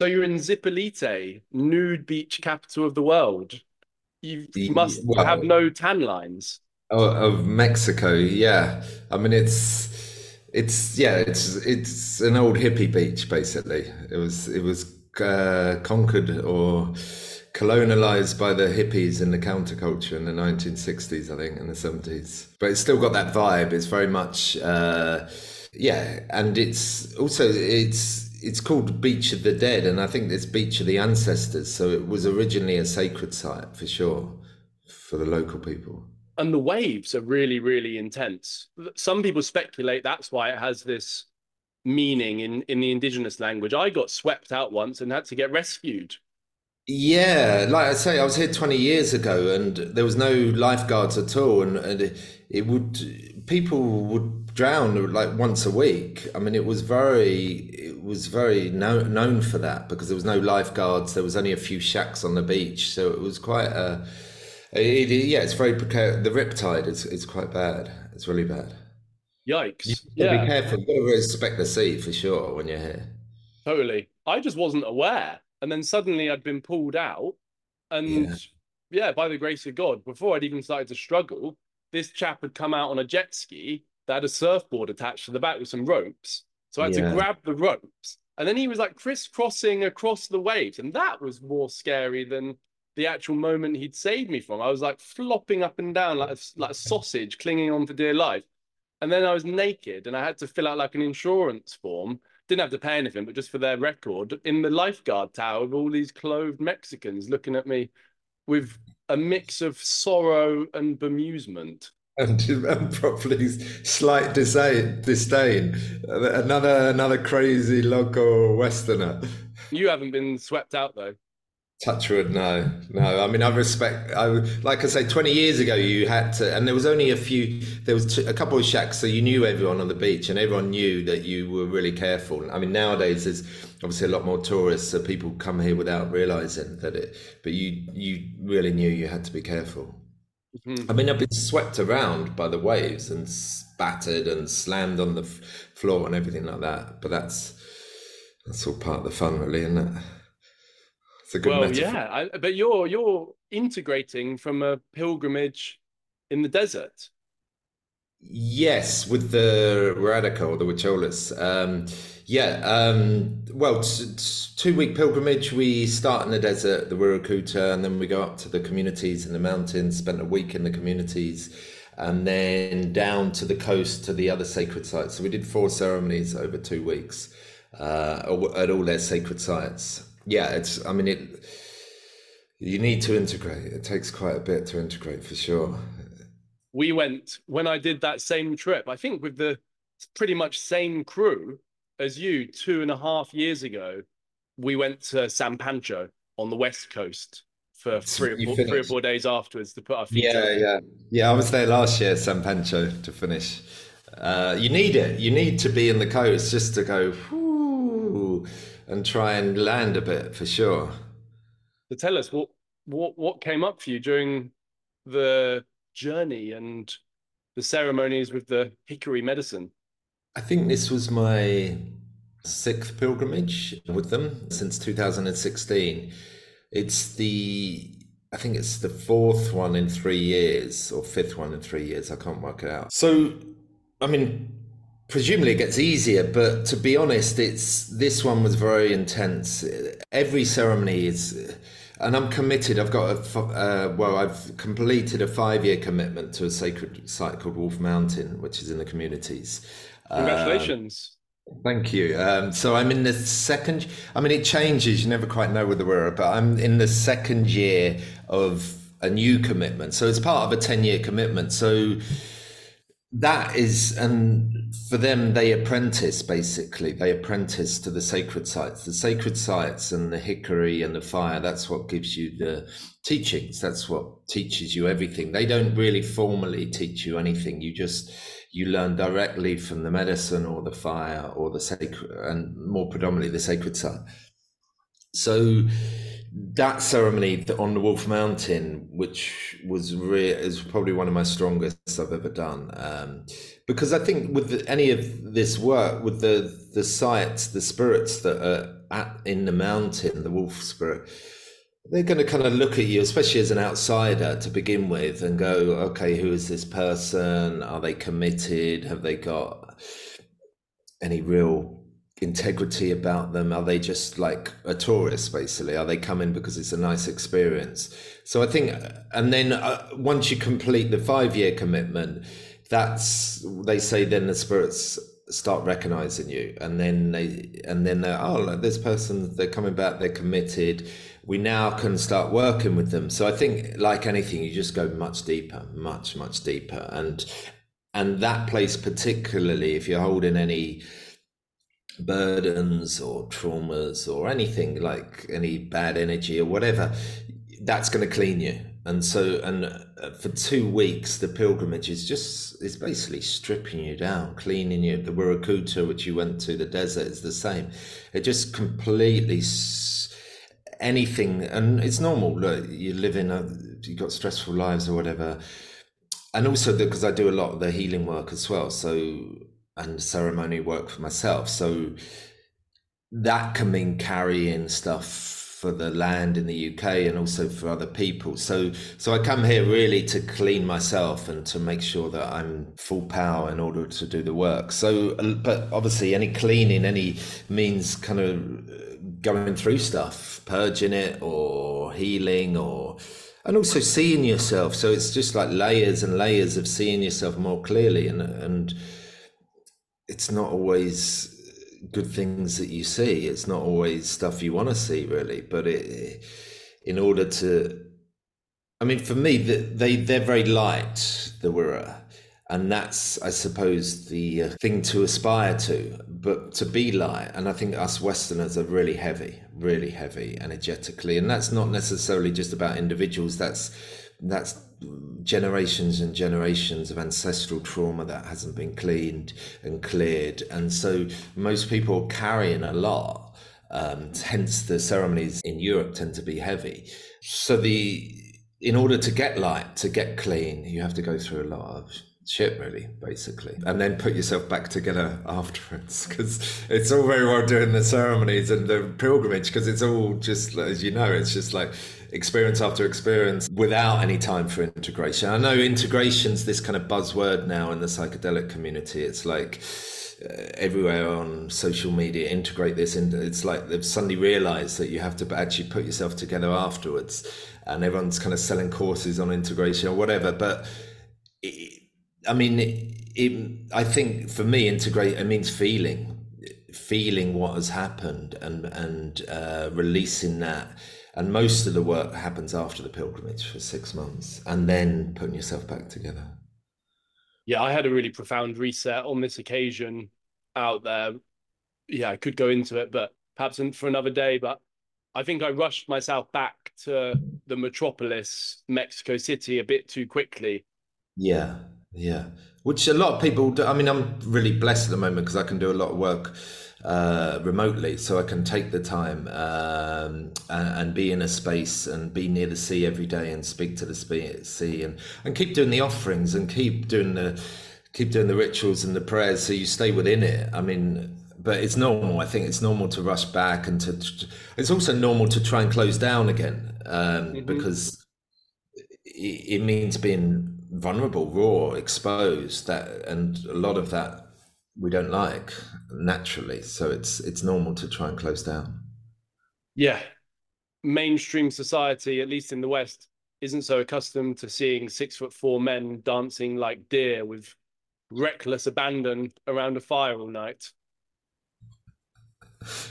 So you're in Zipolite, nude beach capital of the world. You must have no tan lines. Of Mexico, yeah. I mean, it's an old hippie beach, basically. It was conquered or colonialized by the hippies and the counterculture in the 1960s, I think, and the 70s. But it's still got that vibe. It's very much, yeah. And it's also, it's called Beach of the Dead, and I think it's Beach of the Ancestors. So it was originally a sacred site, for sure, for the local people. And the waves are really, really intense. Some people speculate that's why it has this meaning in the indigenous language. I got swept out once and had to get rescued. Yeah, like I say, I was here 20 years ago and there was no lifeguards at all, and people would drown like once a week. I mean, it was very known for that, because there was no lifeguards. There was only a few shacks on the beach, so it was quite a it's very precarious. The riptide is quite bad. It's really bad. Yikes! Be careful. You've got to respect the sea for sure when you're here. Totally. I just wasn't aware. And then suddenly I'd been pulled out, and yeah, by the grace of God, before I'd even started to struggle, this chap had come out on a jet ski that had a surfboard attached to the back with some ropes. So I had to grab the ropes, and then he was like crisscrossing across the waves, and that was more scary than the actual moment he'd saved me from. I was like flopping up and down like a sausage, clinging on for dear life. And then I was naked, and I had to fill out like an insurance form. Didn't have to pay anything, but just for their record, in the lifeguard tower with all these clothed Mexicans looking at me with a mix of sorrow and bemusement. And probably slight disdain. Another crazy local Westerner. You haven't been swept out, though. Touch wood, no. I mean, like I say, 20 years ago you had to, and there was only a couple of shacks, so you knew everyone on the beach and everyone knew that you were really careful. I mean, nowadays there's obviously a lot more tourists, so people come here without realizing that but you really knew you had to be careful. Mm-hmm. I mean, I've been swept around by the waves and battered and slammed on the floor and everything like that, but that's all part of the fun, really, isn't it? Well, metaphor. Yeah, but you're integrating from a pilgrimage in the desert. Yes, with the Wirikuta or the Wicholas. Well, 2-week pilgrimage. We start in the desert, the Wirikuta, and then we go up to the communities in the mountains, spend a week in the communities, and then down to the coast to the other sacred sites. So we did 4 ceremonies over 2 weeks at all their sacred sites. Yeah, you need to integrate. It takes quite a bit to integrate, for sure. We went, when I did that same trip, I think with the pretty much same crew as you 2.5 years ago, we went to San Pancho on the West Coast for three or four days afterwards to put our feet in. Yeah, I was there last year, San Pancho, to finish. You need it. You need to be in the coast just to go, whoo, and try and land a bit, for sure. So tell us, what came up for you during the journey and the ceremonies with the hikuri medicine? I think this was my 6th pilgrimage with them since 2016. I think it's the 4th one in 3 years or 5th one in 3 years. I can't work it out. So, I mean, presumably it gets easier, but to be honest, this one was very intense. Every ceremony is, and I'm committed. I've got I've completed a 5-year commitment to a sacred site called Wolf Mountain, which is in the communities. Congratulations. Thank you. So I'm in the second, I mean, it changes. You never quite know where they were, but I'm in the 2nd year of a new commitment. So it's part of a 10-year commitment. So that is, and for them, they apprentice to the sacred sites. The sacred sites and the hikuri and the fire, that's what gives you the teachings. That's what teaches you everything. They don't really formally teach you anything. You learn directly from the medicine or the fire or the sacred, and more predominantly the sacred site. So that ceremony on the Wolf Mountain, which was is probably one of my strongest I've ever done, because I think with any of this work, with the sites, the spirits that are in the mountain, the wolf spirit, they're going to kind of look at you, especially as an outsider to begin with, and go, okay, who is this person? Are they committed? Have they got any real integrity about them? Are they just like a tourist, basically? Are they coming because it's a nice experience? So I think, and then once you complete the 5-year commitment, that's, they say then the spirits start recognizing you, and then they're, oh, this person, they're coming back, they're committed, we now can start working with them. So I think, like anything, you just go much deeper, much deeper, and that place, particularly if you're holding any burdens or traumas or anything, like any bad energy or whatever, that's going to clean you. And so, and for 2 weeks, the pilgrimage is just, it's basically stripping you down, cleaning you. The Wirikuta, which you went to, the desert, is the same. It just completely, anything, and it's normal. Look, you live in a, you've got stressful lives or whatever. And also because I do a lot of the healing work as well, so, and ceremony work for myself. So that can mean carrying stuff for the land in the UK and also for other people. So I come here really to clean myself and to make sure that I'm full power in order to do the work. So, but obviously any cleaning, any means kind of going through stuff, purging it or healing, or, and also seeing yourself. So it's just like layers and layers of seeing yourself more clearly, and it's not always good things that you see, it's not always stuff you want to see, really, but it, in order to, I mean, for me, they're very light, the Wira, and that's, I suppose, the thing to aspire to, but to be light. And I think us Westerners are really heavy energetically, and that's not necessarily just about individuals, that's generations and generations of ancestral trauma that hasn't been cleaned and cleared. And so most people are carrying a lot, hence the ceremonies in Europe tend to be heavy. So in order to get light, to get clean, you have to go through a lot of shit, really, basically, and then put yourself back together afterwards, because it's all very well doing the ceremonies and the pilgrimage, because it's all just, as you know, it's just like experience after experience without any time for integration. I know integration's this kind of buzzword now in the psychedelic community. It's like everywhere on social media, integrate this, and it's like they've suddenly realized that you have to actually put yourself together afterwards, and everyone's kind of selling courses on integration or whatever. But I think for me, integrate, it means feeling what has happened and releasing that. And most of the work happens after the pilgrimage for 6 months, and then putting yourself back together. Yeah, I had a really profound reset on this occasion out there. Yeah, I could go into it, but perhaps for another day. But I think I rushed myself back to the metropolis, Mexico City, a bit too quickly. Yeah. Which a lot of people do. I mean, I'm really blessed at the moment because I can do a lot of work remotely, so I can take the time and be in a space and be near the sea every day and speak to the sea and keep doing the offerings and keep doing the rituals and the prayers, so you stay within it. I mean, but it's normal. I think it's normal to rush back, and it's also normal to try and close down again, because it means being vulnerable, raw, exposed, that, and a lot of that we don't like naturally, so it's normal to try and close down. Yeah, mainstream society, at least in the West, isn't so accustomed to seeing 6'4" men dancing like deer with reckless abandon around a fire all night.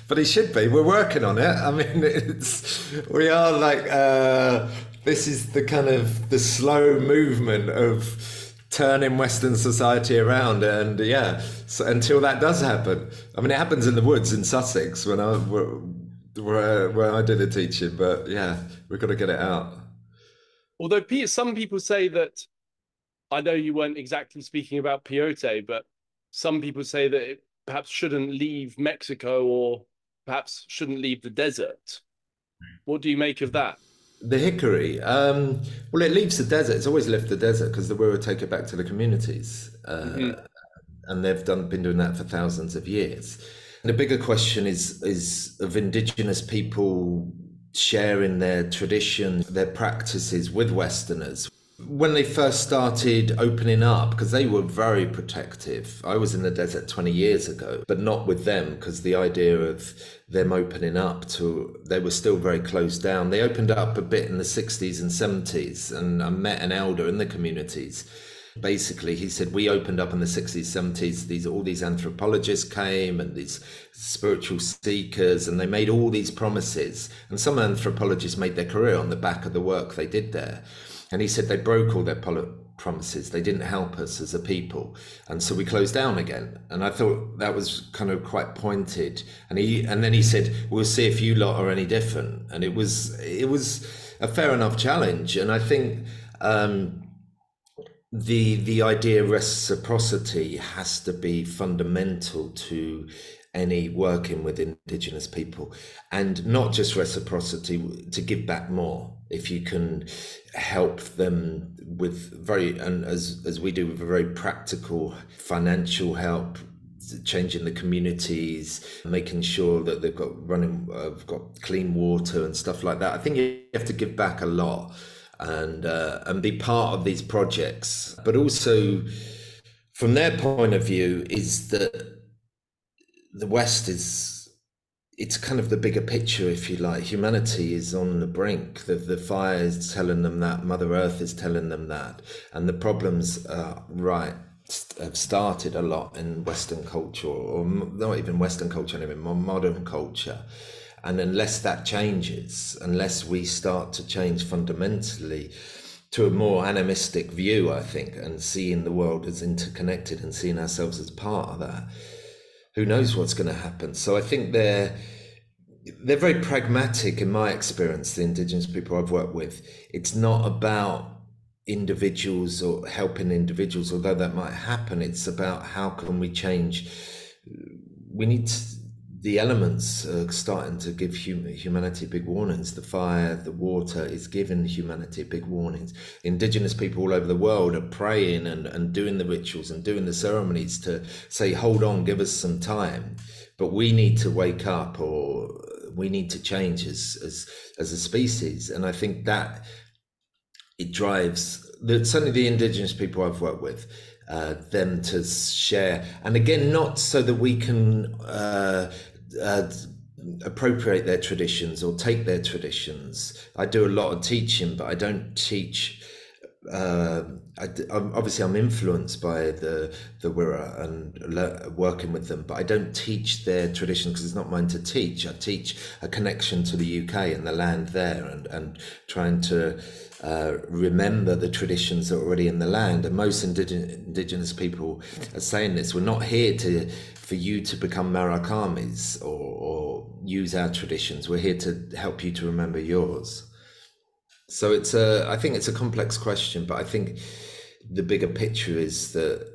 But it should be. We're working on it. I mean, we are like, this is the kind of the slow movement of turning Western society around, and yeah, so until that does happen, I mean, it happens in the woods in Sussex when I where I do the teaching, but yeah, we've got to get it out. Although, Peter, some people say that, I know you weren't exactly speaking about peyote, but some people say that it perhaps shouldn't leave Mexico, or perhaps shouldn't leave the desert. What do you make of that? The hikuri, well, it leaves the desert. It's always left the desert because the Wirra take it back to the communities. And they've been doing that for thousands of years. And the bigger question is of indigenous people sharing their tradition, their practices with Westerners. When they first started opening up, because they were very protective. I was in the desert 20 years ago, but not with them, because the idea of them opening up to, they were still very closed down. They opened up a bit in the 60s and 70s, and I met an elder in the communities. Basically, he said, we opened up in the 60s, 70s, all these anthropologists came and these spiritual seekers, and they made all these promises. And some anthropologists made their career on the back of the work they did there. And he said they broke all their promises. They didn't help us as a people. And so we closed down again. And I thought that was kind of quite pointed. And then he said, we'll see if you lot are any different. And it was a fair enough challenge. And I think the idea of reciprocity has to be fundamental to any working with indigenous people, and not just reciprocity, to give back more. If you can help them with as we do, with a very practical financial help, changing the communities, making sure that they've got got clean water and stuff like that. I think you have to give back a lot and be part of these projects. But also, from their point of view, is that the West it's kind of the bigger picture, if you like. Humanity is on the brink. The fire is telling them that, Mother Earth is telling them that. And the problems have started a lot in Western culture, or not even Western culture anymore, more modern culture. And unless that changes, unless we start to change fundamentally to a more animistic view, I think, and seeing the world as interconnected and seeing ourselves as part of that, who knows what's going to happen? So I think they're very pragmatic in my experience, the indigenous people I've worked with. It's not about individuals or helping individuals, although that might happen. It's about how can we change. We need the elements are starting to give humanity big warnings. The fire, the water is giving humanity big warnings. Indigenous people all over the world are praying and doing the rituals and doing the ceremonies to say, hold on, give us some time. But we need to wake up, or we need to change as a species. And I think that it drives, certainly the indigenous people I've worked with, them to share. And again, not so that we can appropriate their traditions or take their traditions. I do a lot of teaching, but I don't teach. Obviously, I'm influenced by the Wirra and working with them, but I don't teach their tradition because it's not mine to teach. I teach a connection to the UK and the land there, and trying to remember the traditions that are already in the land. And most indigenous people are saying this: we're not here for you to become marakames or use our traditions. We're here to help you to remember yours. So I think it's a complex question, but I think the bigger picture is that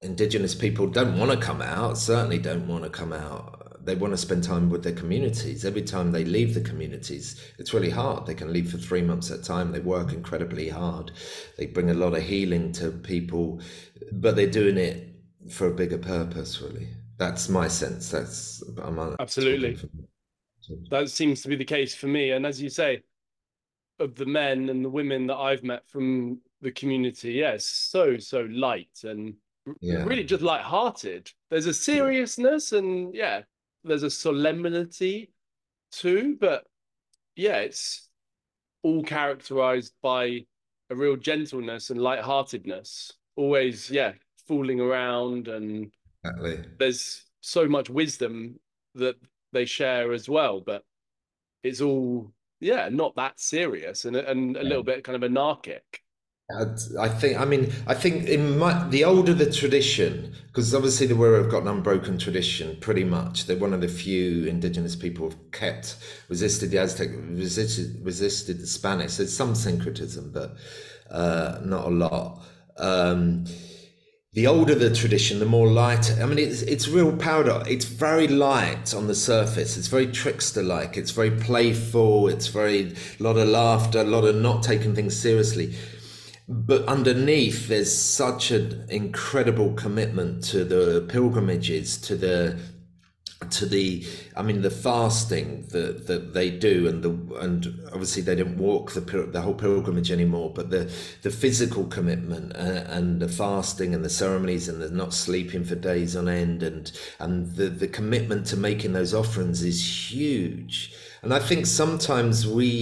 indigenous people don't want to come out, certainly don't want to come out. They want to spend time with their communities. Every time they leave the communities, it's really hard. They can leave for 3 months at a time. They work incredibly hard. They bring a lot of healing to people, but they're doing it for a bigger purpose, really. That's my sense. Absolutely. That seems to be the case for me. And as you say, of the men and the women that I've met from the community, yes, so light and really just lighthearted. There's a seriousness and there's a solemnity too, but it's all characterized by a real gentleness and lightheartedness. Always, fooling around, and there's so much wisdom that they share as well, but it's all, not that serious and a little bit kind of anarchic. I think the older the tradition, because obviously the Wirra have got an unbroken tradition, pretty much. They're one of the few indigenous people who've resisted the Aztec, resisted the Spanish. There's some syncretism, but not a lot. the older the tradition, the more light. I mean, it's real powder. It's very light on the surface. It's very trickster-like. It's very playful. It's very lot of laughter, a lot of not taking things seriously. But underneath, there's such an incredible commitment to the pilgrimages, to the I mean, the fasting that they do, and obviously they don't walk the whole pilgrimage anymore, but the physical commitment and the fasting and the ceremonies and the not sleeping for days on end, and the commitment to making those offerings is huge. And I think sometimes one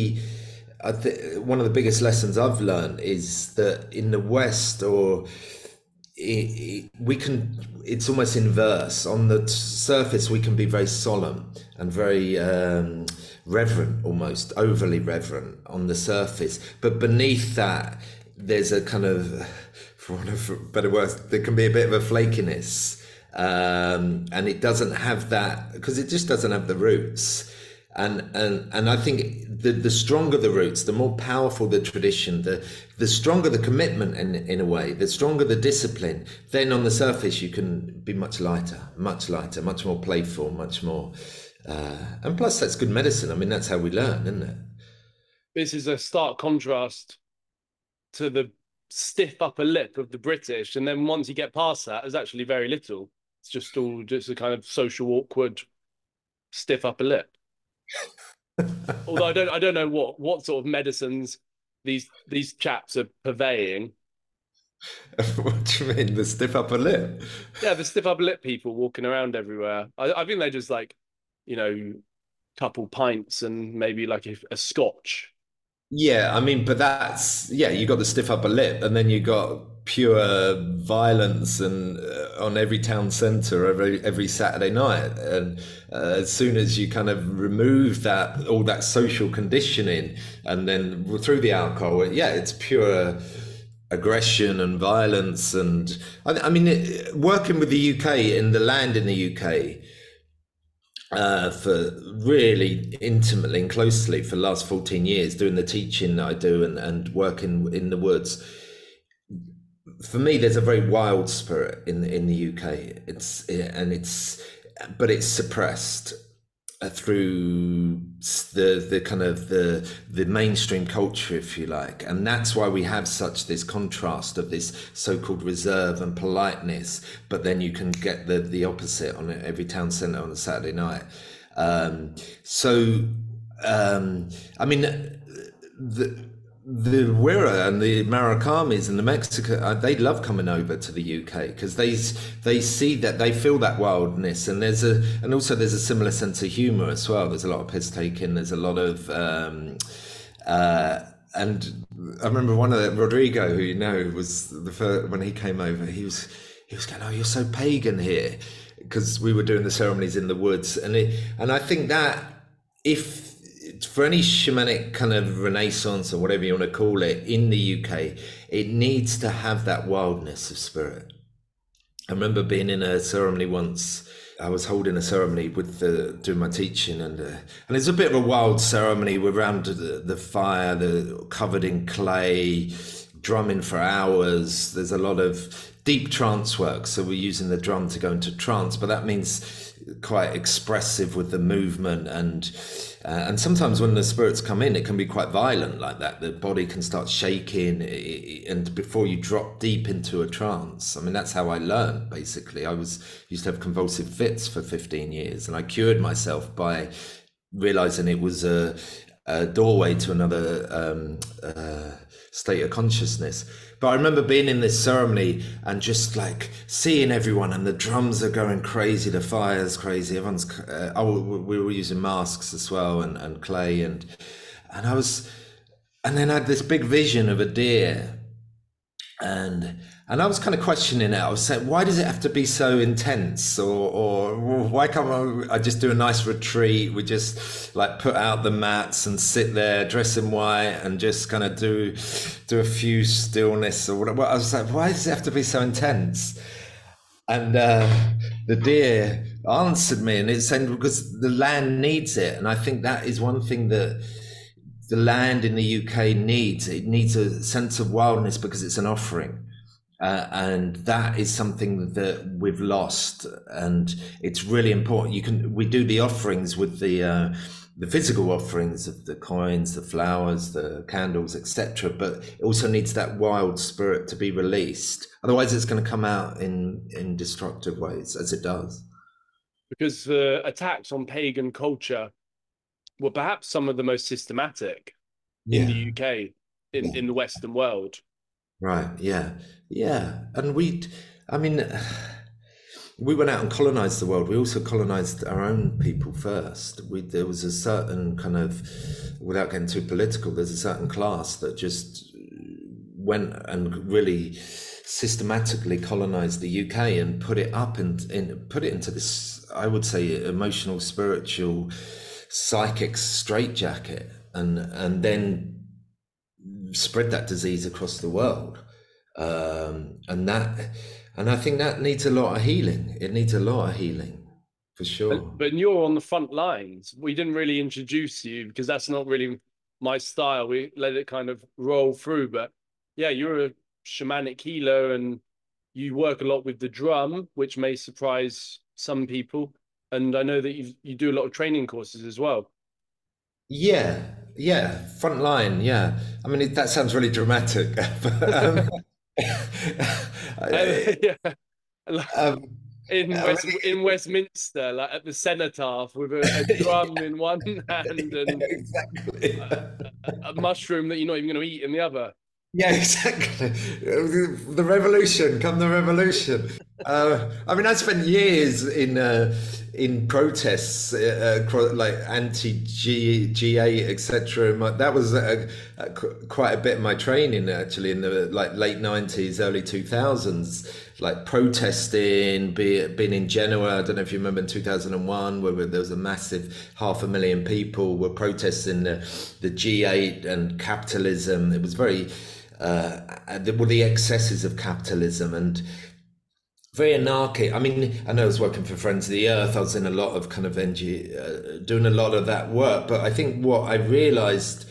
of the biggest lessons I've learned is that in the West, or it's almost inverse. On the surface, we can be very solemn and very reverent, almost overly reverent on the surface, but beneath that there's a kind of, for want of a better word, there can be a bit of a flakiness, and it doesn't have that, because it just doesn't have the roots. And I think the stronger the roots, the more powerful the tradition, the stronger the commitment in a way, the stronger the discipline. Then on the surface, you can be much lighter, much more playful, much more. And plus, that's good medicine. I mean, that's how we learn, isn't it? This is a stark contrast to the stiff upper lip of the British. And then once you get past that, there's actually very little. It's just all just a kind of social awkward stiff upper lip. Although I don't know what sort of medicines these chaps are purveying. What do you mean, the stiff upper lip? Yeah, the stiff upper lip people walking around everywhere. I think they're just like, you know, couple pints and maybe like a scotch. Yeah, I mean, but that's, yeah, you got the stiff upper lip, and then you got pure violence and on every town centre, every Saturday night. And as soon as you kind of remove that, all that social conditioning, and then through the alcohol, yeah, it's pure aggression and violence. And I mean, working with the UK in the land in the UK, for really intimately and closely for the last 14 years, doing the teaching that I do and working in the woods. For me, there's a very wild spirit in the UK. It's suppressed through the kind of the mainstream culture, if you like, and that's why we have such this contrast of this so-called reserve and politeness, but then you can get the opposite on every town centre on a Saturday night. I mean, the Wirra and the marakames and the Mexican, they love coming over to the UK because they see that, they feel that wildness, and there's a similar sense of humour as well. There's a lot of piss taking. There's a lot of and I remember one of the, Rodrigo, who you know was the first, when he came over, he was going, "Oh, you're so pagan here," because we were doing the ceremonies in the woods, and I think that if, for any shamanic kind of renaissance or whatever you want to call it in the UK, it needs to have that wildness of spirit. I remember being in a ceremony once. I was holding a ceremony with doing my teaching, and it's a bit of a wild ceremony. We're around the fire, covered in clay, drumming for hours. There's a lot of deep trance work, so we're using the drum to go into trance, but that means quite expressive with the movement, and sometimes when the spirits come in, it can be quite violent like that. The body can start shaking, and before you drop deep into a trance, I mean, that's how I learned, basically. I used to have convulsive fits for 15 years, and I cured myself by realizing it was a doorway to another state of consciousness. But I remember being in this ceremony and just like seeing everyone, and the drums are going crazy, the fire's crazy, everyone's we were using masks as well, and clay, and I was, and then I had this big vision of a deer, and I was kind of questioning it. I was saying, why does it have to be so intense? Or why can't I just do a nice retreat? We just like put out the mats and sit there, dress in white, and just kind of do a few stillness or whatever. I was like, why does it have to be so intense? And the deer answered me, and it said, because the land needs it. And I think that is one thing that the land in the UK needs. It needs a sense of wildness because it's an offering. And that is something that we've lost, and it's really important. We do the offerings with the physical offerings of the coins, the flowers, the candles, etc. But it also needs that wild spirit to be released. Otherwise, it's going to come out in destructive ways, as it does. Because the attacks on pagan culture were perhaps some of the most systematic in the UK, in the Western world. Right. Yeah. Yeah. And we went out and colonized the world. We also colonized our own people first. There was a certain kind of, without getting too political, there's a certain class that just went and really systematically colonized the UK and put it up and put it into this, I would say, emotional, spiritual, psychic straitjacket, and then spread that disease across the world. And I think that needs a lot of healing. It needs a lot of healing, for sure. But you're on the front lines. We didn't really introduce you because that's not really my style. We let it kind of roll through. But yeah, you're a shamanic healer and you work a lot with the drum, which may surprise some people. And I know that you do a lot of training courses as well. Yeah. Yeah, front line. Yeah, I mean that sounds really dramatic. But, in Westminster, like at the cenotaph, with a drum in one hand and exactly a mushroom that you're not even going to eat in the other. Yeah, exactly. The revolution, come the revolution. I mean, I spent years in protests, like anti-GA, etc. That was quite a bit of my training, actually, in the late 90s, early 2000s, like protesting, being in Genoa. I don't know if you remember in 2001, where there was a massive 500,000 people were protesting the G8 and capitalism. It was very... the excesses of capitalism and very anarchic. I mean, I know I was working for Friends of the Earth. I was in a lot of kind of NGO, doing a lot of that work. But I think what I realized,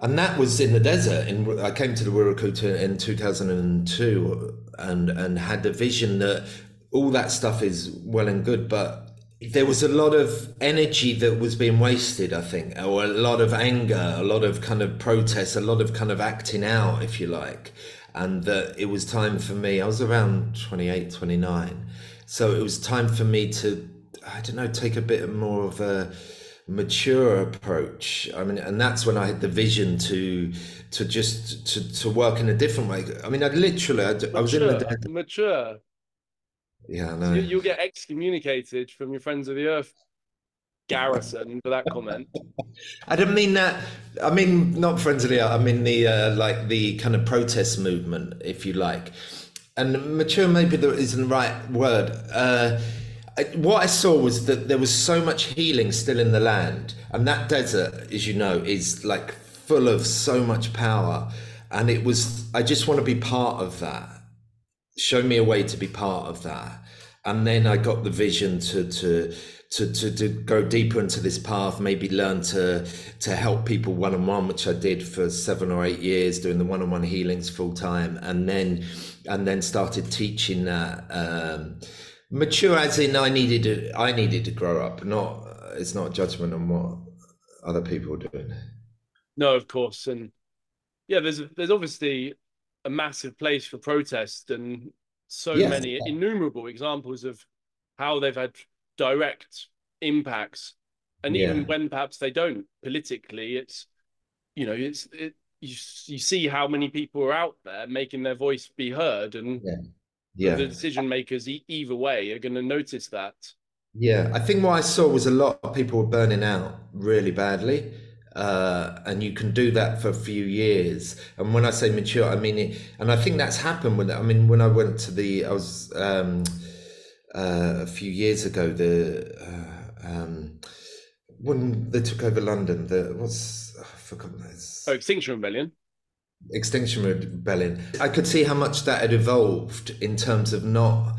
and that was in the desert. I came to the Wirikuta in 2002 and had the vision that all that stuff is well and good, but there was a lot of energy that was being wasted, I think, or a lot of anger, a lot of kind of protest, a lot of kind of acting out, if you like. And that it was time for me. I was around 28, 29. So it was time for me to, I don't know, take a bit more of a mature approach. I mean, and that's when I had the vision to just work in a different way. I mean, I was in the... Mature. Yeah, I know. So you'll get excommunicated from your Friends of the Earth garrison for that comment. I didn't mean that. I mean not Friends of the Earth. I mean the like the kind of protest movement, if you like. And mature maybe that isn't the right word. What I saw was that there was so much healing still in the land, and that desert, as you know, is like full of so much power. And it was, I just want to be part of that. Show me a way to be part of that. And then I got the vision to go deeper into this path, maybe learn to help people one-on-one, which I did for 7 or 8 years, doing the one-on-one healings full time, and then started teaching that. Mature as in I needed to grow up. It's not a judgment on what other people are doing. No, of course. And yeah, there's obviously a massive place for protest, and so many innumerable examples of how they've had direct impacts, and even when perhaps they don't politically, you see how many people are out there making their voice be heard, and the decision makers either way are going to notice that. Yeah, I think what I saw was a lot of people were burning out really badly. And you can do that for a few years. And when I say mature, I mean it, and I think that's happened with it. I mean, when I went to a few years ago, when they took over London, Extinction Rebellion. Extinction Rebellion. I could see how much that had evolved in terms of not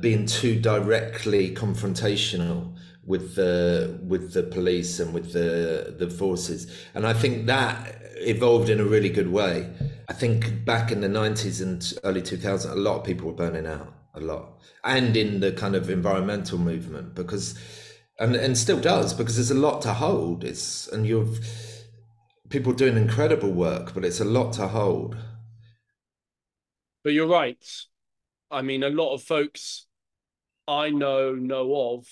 being too directly confrontational with the police and with the forces, and I think that evolved in a really good way. I think back in the 90s and early 2000s, a lot of people were burning out, a lot. And in the kind of environmental movement, because, and still does, because there's a lot to hold. It's, and you've, people doing incredible work, but it's a lot to hold. But you're right. I mean, a lot of folks I know of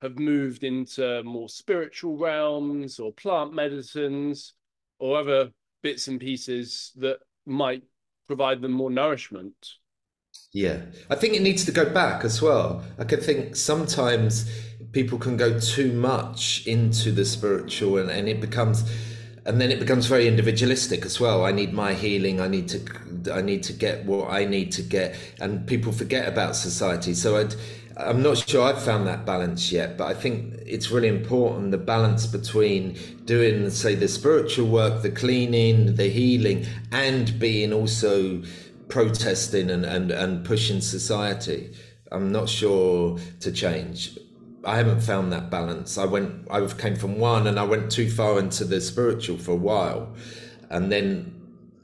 have moved into more spiritual realms or plant medicines or other bits and pieces that might provide them more nourishment. Yeah, I think it needs to go back as well. Like, I think sometimes people can go too much into the spiritual and it becomes, and then it becomes very individualistic as well. I need my healing. I need to get what I need to get, and people forget about society. So I'm not sure I've found that balance yet, but I think it's really important, the balance between doing, say, the spiritual work, the cleaning, the healing, and being also protesting and pushing society. I'm not sure to change. I haven't found that balance. I came from one and I went too far into the spiritual for a while, and then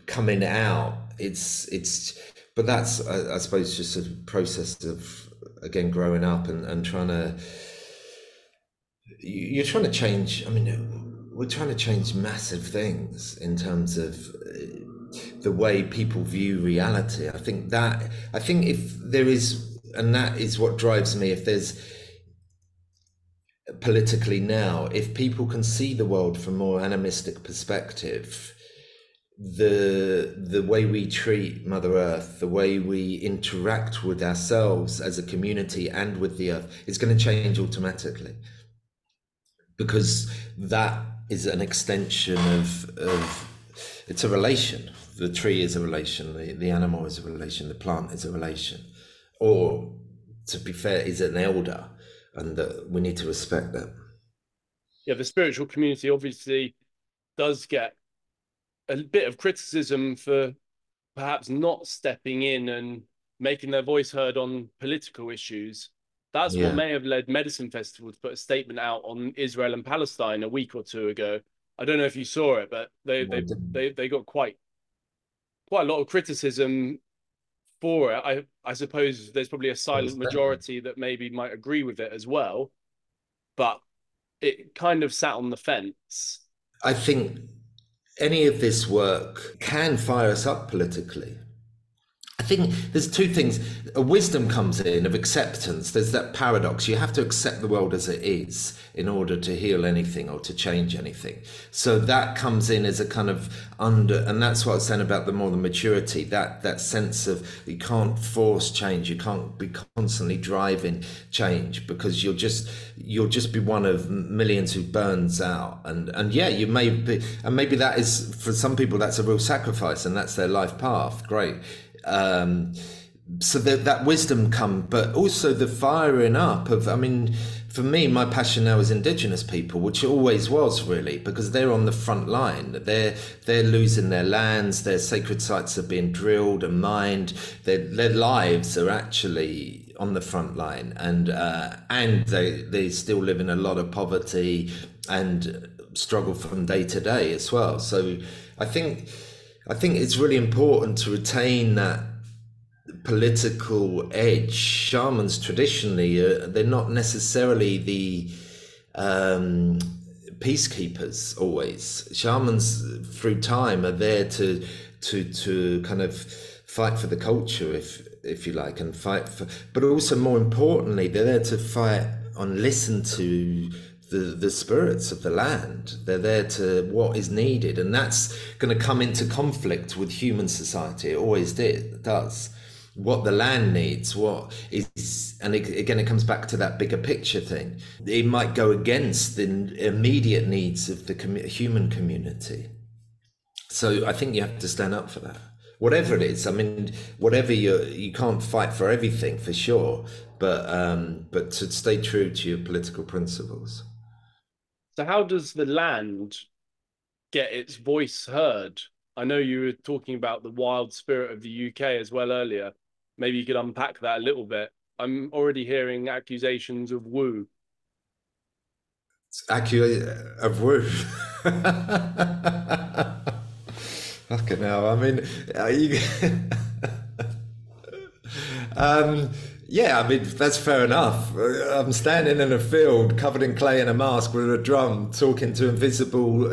coming out, but that's, I suppose, just a process of, again, growing up and trying to, you're trying to change, I mean, we're trying to change massive things in terms of the way people view reality. I think if there is, and that is what drives me, if there's, politically now, if people can see the world from a more animistic perspective, the way we treat Mother Earth, the way we interact with ourselves as a community and with the earth, is going to change automatically, because that is an extension of it's a relation. The tree is a relation, the animal is a relation, the plant is a relation, or, to be fair, is an elder, and that we need to respect that. Yeah, the spiritual community obviously does get a bit of criticism for perhaps not stepping in and making their voice heard on political issues. That's what may have led Medicine Festival to put a statement out on Israel and Palestine a week or two ago. I don't know if you saw it, but they got quite a lot of criticism for it. I suppose there's probably a silent majority that maybe might agree with it as well, but it kind of sat on the fence. I think any of this work can fire us up politically. I think there's two things. A wisdom comes in of acceptance. There's that paradox. You have to accept the world as it is in order to heal anything or to change anything. So that comes in as a kind of and that's what I was saying about the maturity, that sense of you can't force change. You can't be constantly driving change, because you'll just be one of millions who burns out. And yeah, you may be, and maybe that is, for some people, that's a real sacrifice and that's their life path. Great. So that wisdom come, but also the firing up of, I mean, for me, my passion now is Indigenous people, which it always was, really, because they're on the front line. They're losing their lands, their sacred sites are being drilled and mined. Their lives are actually on the front line, and they still live in a lot of poverty and struggle from day to day as well. So I think it's really important to retain that political edge. Shamans traditionally, they're not necessarily the peacekeepers always. Shamans through time are there to kind of fight for the culture, if you like, and fight for, but also more importantly, they're there to fight and listen to the spirits of the land. They're there to what is needed, and that's going to come into conflict with human society. It always does. What the land needs, what is, and again, it comes back to that bigger picture thing. It might go against the immediate needs of the human community. So I think you have to stand up for that. Whatever it is, I mean, whatever you can't fight for everything, for sure, but to stay true to your political principles. So how does the land get its voice heard? I know you were talking about the wild spirit of the UK as well earlier. Maybe you could unpack that a little bit. I'm already hearing accusations of woo. Of woo. Fucking hell. I mean, are you... yeah, I mean, that's fair enough. I'm standing in a field covered in clay and a mask with a drum talking to invisible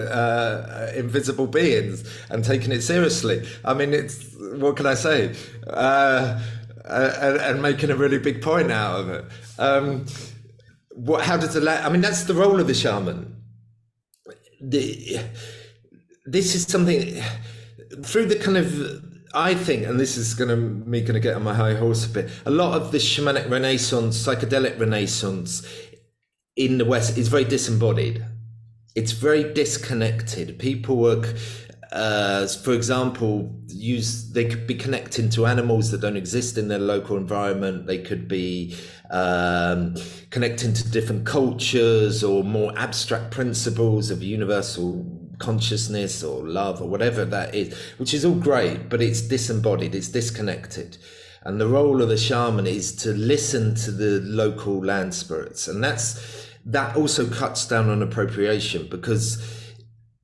beings and taking it seriously. I mean, it's, what can I say? And making a really big point out of it. How does the I mean, that's the role of the shaman. This is something through the kind of... I think, and this is me gonna get on my high horse a bit, a lot of the shamanic renaissance, psychedelic renaissance in the West is very disembodied. It's very disconnected. People work, for example, they could be connecting to animals that don't exist in their local environment. They could be connecting to different cultures or more abstract principles of universal consciousness or love or whatever that is, which is all great, but it's disembodied, it's disconnected. And the role of the shaman is to listen to the local land spirits. And that also cuts down on appropriation, because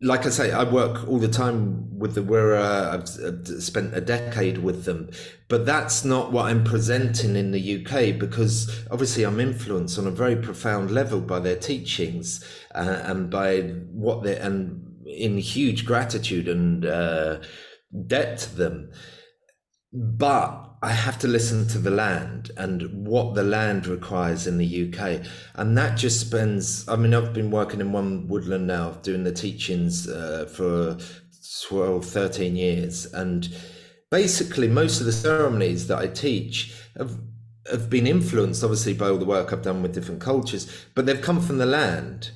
like I say, I work all the time with the Wira. I've spent a decade with them, but that's not what I'm presenting in the UK, because obviously I'm influenced on a very profound level by their teachings and by what they and in huge gratitude and debt to them. But I have to listen to the land and what the land requires in the UK. And that just spends, I mean, I've been working in one woodland now, doing the teachings for 12, 13 years. And basically most of the ceremonies that I teach have been influenced obviously by all the work I've done with different cultures, but they've come from the land.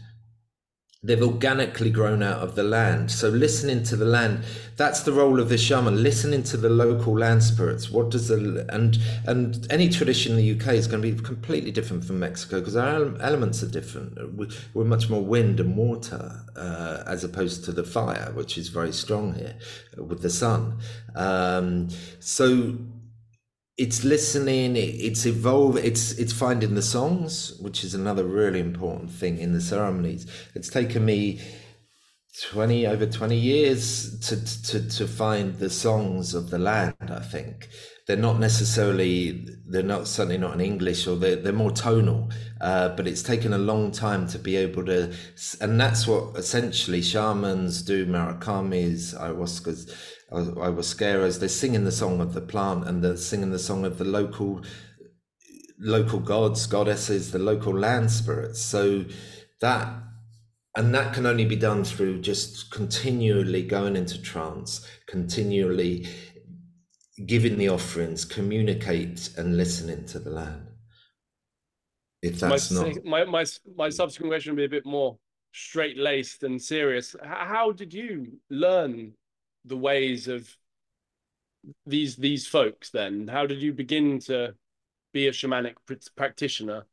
They've organically grown out of the land. So listening to the land, that's the role of the shaman, listening to the local land spirits. What does the, and any tradition in the UK is going to be completely different from Mexico, because our elements are different. We're much more wind and water, as opposed to the fire, which is very strong here with the sun. So it's listening, it's evolving, it's finding the songs, which is another really important thing in the ceremonies. It's taken me over 20 years to find the songs of the land, I think. They're certainly not in English, or they're more tonal, but it's taken a long time to be able to, and that's what essentially shamans do, marakames, ayahuascaras, they're singing the song of the plant, and they're singing the song of the local gods, goddesses, the local land spirits. So that can only be done through just continually going into trance, continually giving the offerings, communicate and listening to the land. If that's my subsequent question will be a bit more straight-laced and serious. How did you learn the ways of these folks then? How did you begin to be a shamanic practitioner?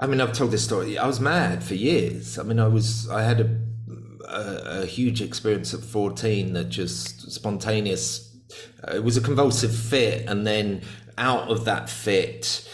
I mean, I've told this story. I was mad for years. I mean, I had a huge experience at 14 that just spontaneous. It was a convulsive fit, and then out of that fit,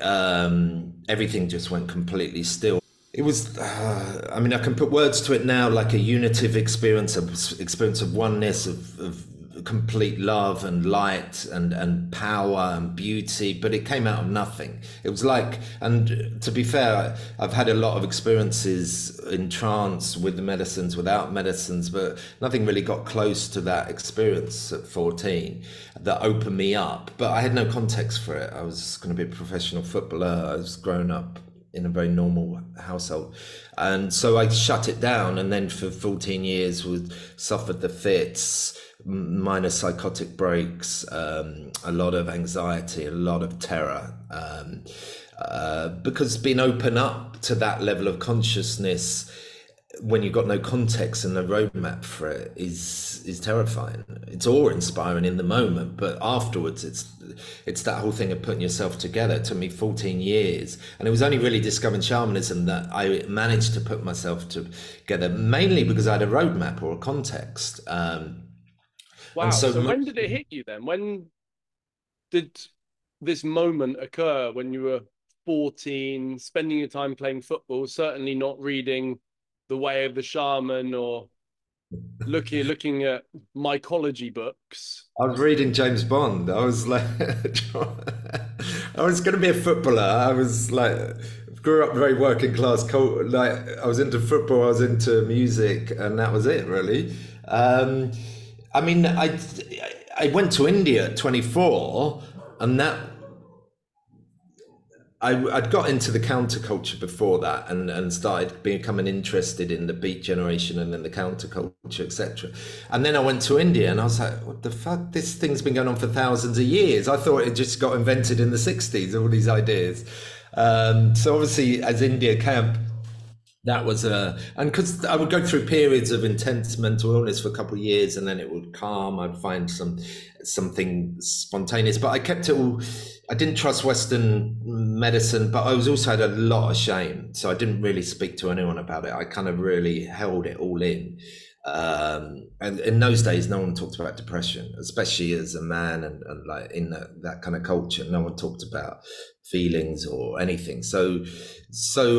everything just went completely still. It was, I mean, I can put words to it now, like a unitive experience, an experience of oneness, of complete love and light and power and beauty, but it came out of nothing. It was like, and to be fair, I've had a lot of experiences in trance with the medicines, without medicines, but nothing really got close to that experience at 14 that opened me up, but I had no context for it. I was going to be a professional footballer. I was grown up in a very normal household, and so I shut it down, and then for 14 years we suffered the fits, minor psychotic breaks, a lot of anxiety, a lot of terror, because being open up to that level of consciousness when you've got no context and no roadmap for it is terrifying. It's awe-inspiring in the moment, but afterwards it's that whole thing of putting yourself together. It took me 14 years, and it was only really discovering shamanism that I managed to put myself together, mainly because I had a roadmap or a context. Wow, and so when did it hit you then? When did this moment occur when you were 14, spending your time playing football, certainly not reading The Way of the Shaman or looking at mycology books. I was reading James Bond. I was like, I was going to be a footballer. I was like, grew up very working class. Like, I was into football. I was into music, and that was it, really. I mean, I went to India at 24, and that. I'd got into the counterculture before that, and started becoming interested in the Beat Generation and then the counterculture, etc. And then I went to India and I was like, what the fuck? This thing's been going on for thousands of years. I thought it just got invented in the 60s, all these ideas. So obviously as India camp, that was and because I would go through periods of intense mental illness for a couple of years and then it would calm. I'd find something spontaneous, but I kept it all. I didn't trust Western medicine, but I was also had a lot of shame. So I didn't really speak to anyone about it. I kind of really held it all in. And in those days, no one talked about depression, especially as a man and like in that kind of culture, no one talked about feelings or anything. So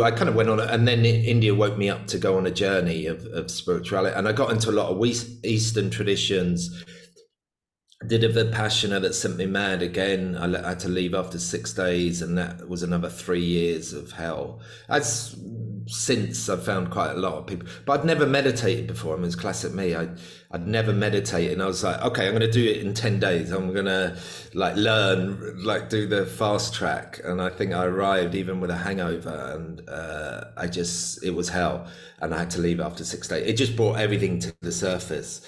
I kind of went on, and then India woke me up to go on a journey of spirituality. And I got into a lot of Eastern traditions. I did a Vipassana that sent me mad again. I had to leave after 6 days, and that was another 3 years of hell. That's since I've found quite a lot of people, but I'd never meditated before. I mean, it's classic me. I'd never meditated, and I was like, okay, I'm going to do it in 10 days. I'm going to like learn, like do the fast track. And I think I arrived even with a hangover, and it was hell, and I had to leave after 6 days. It just brought everything to the surface.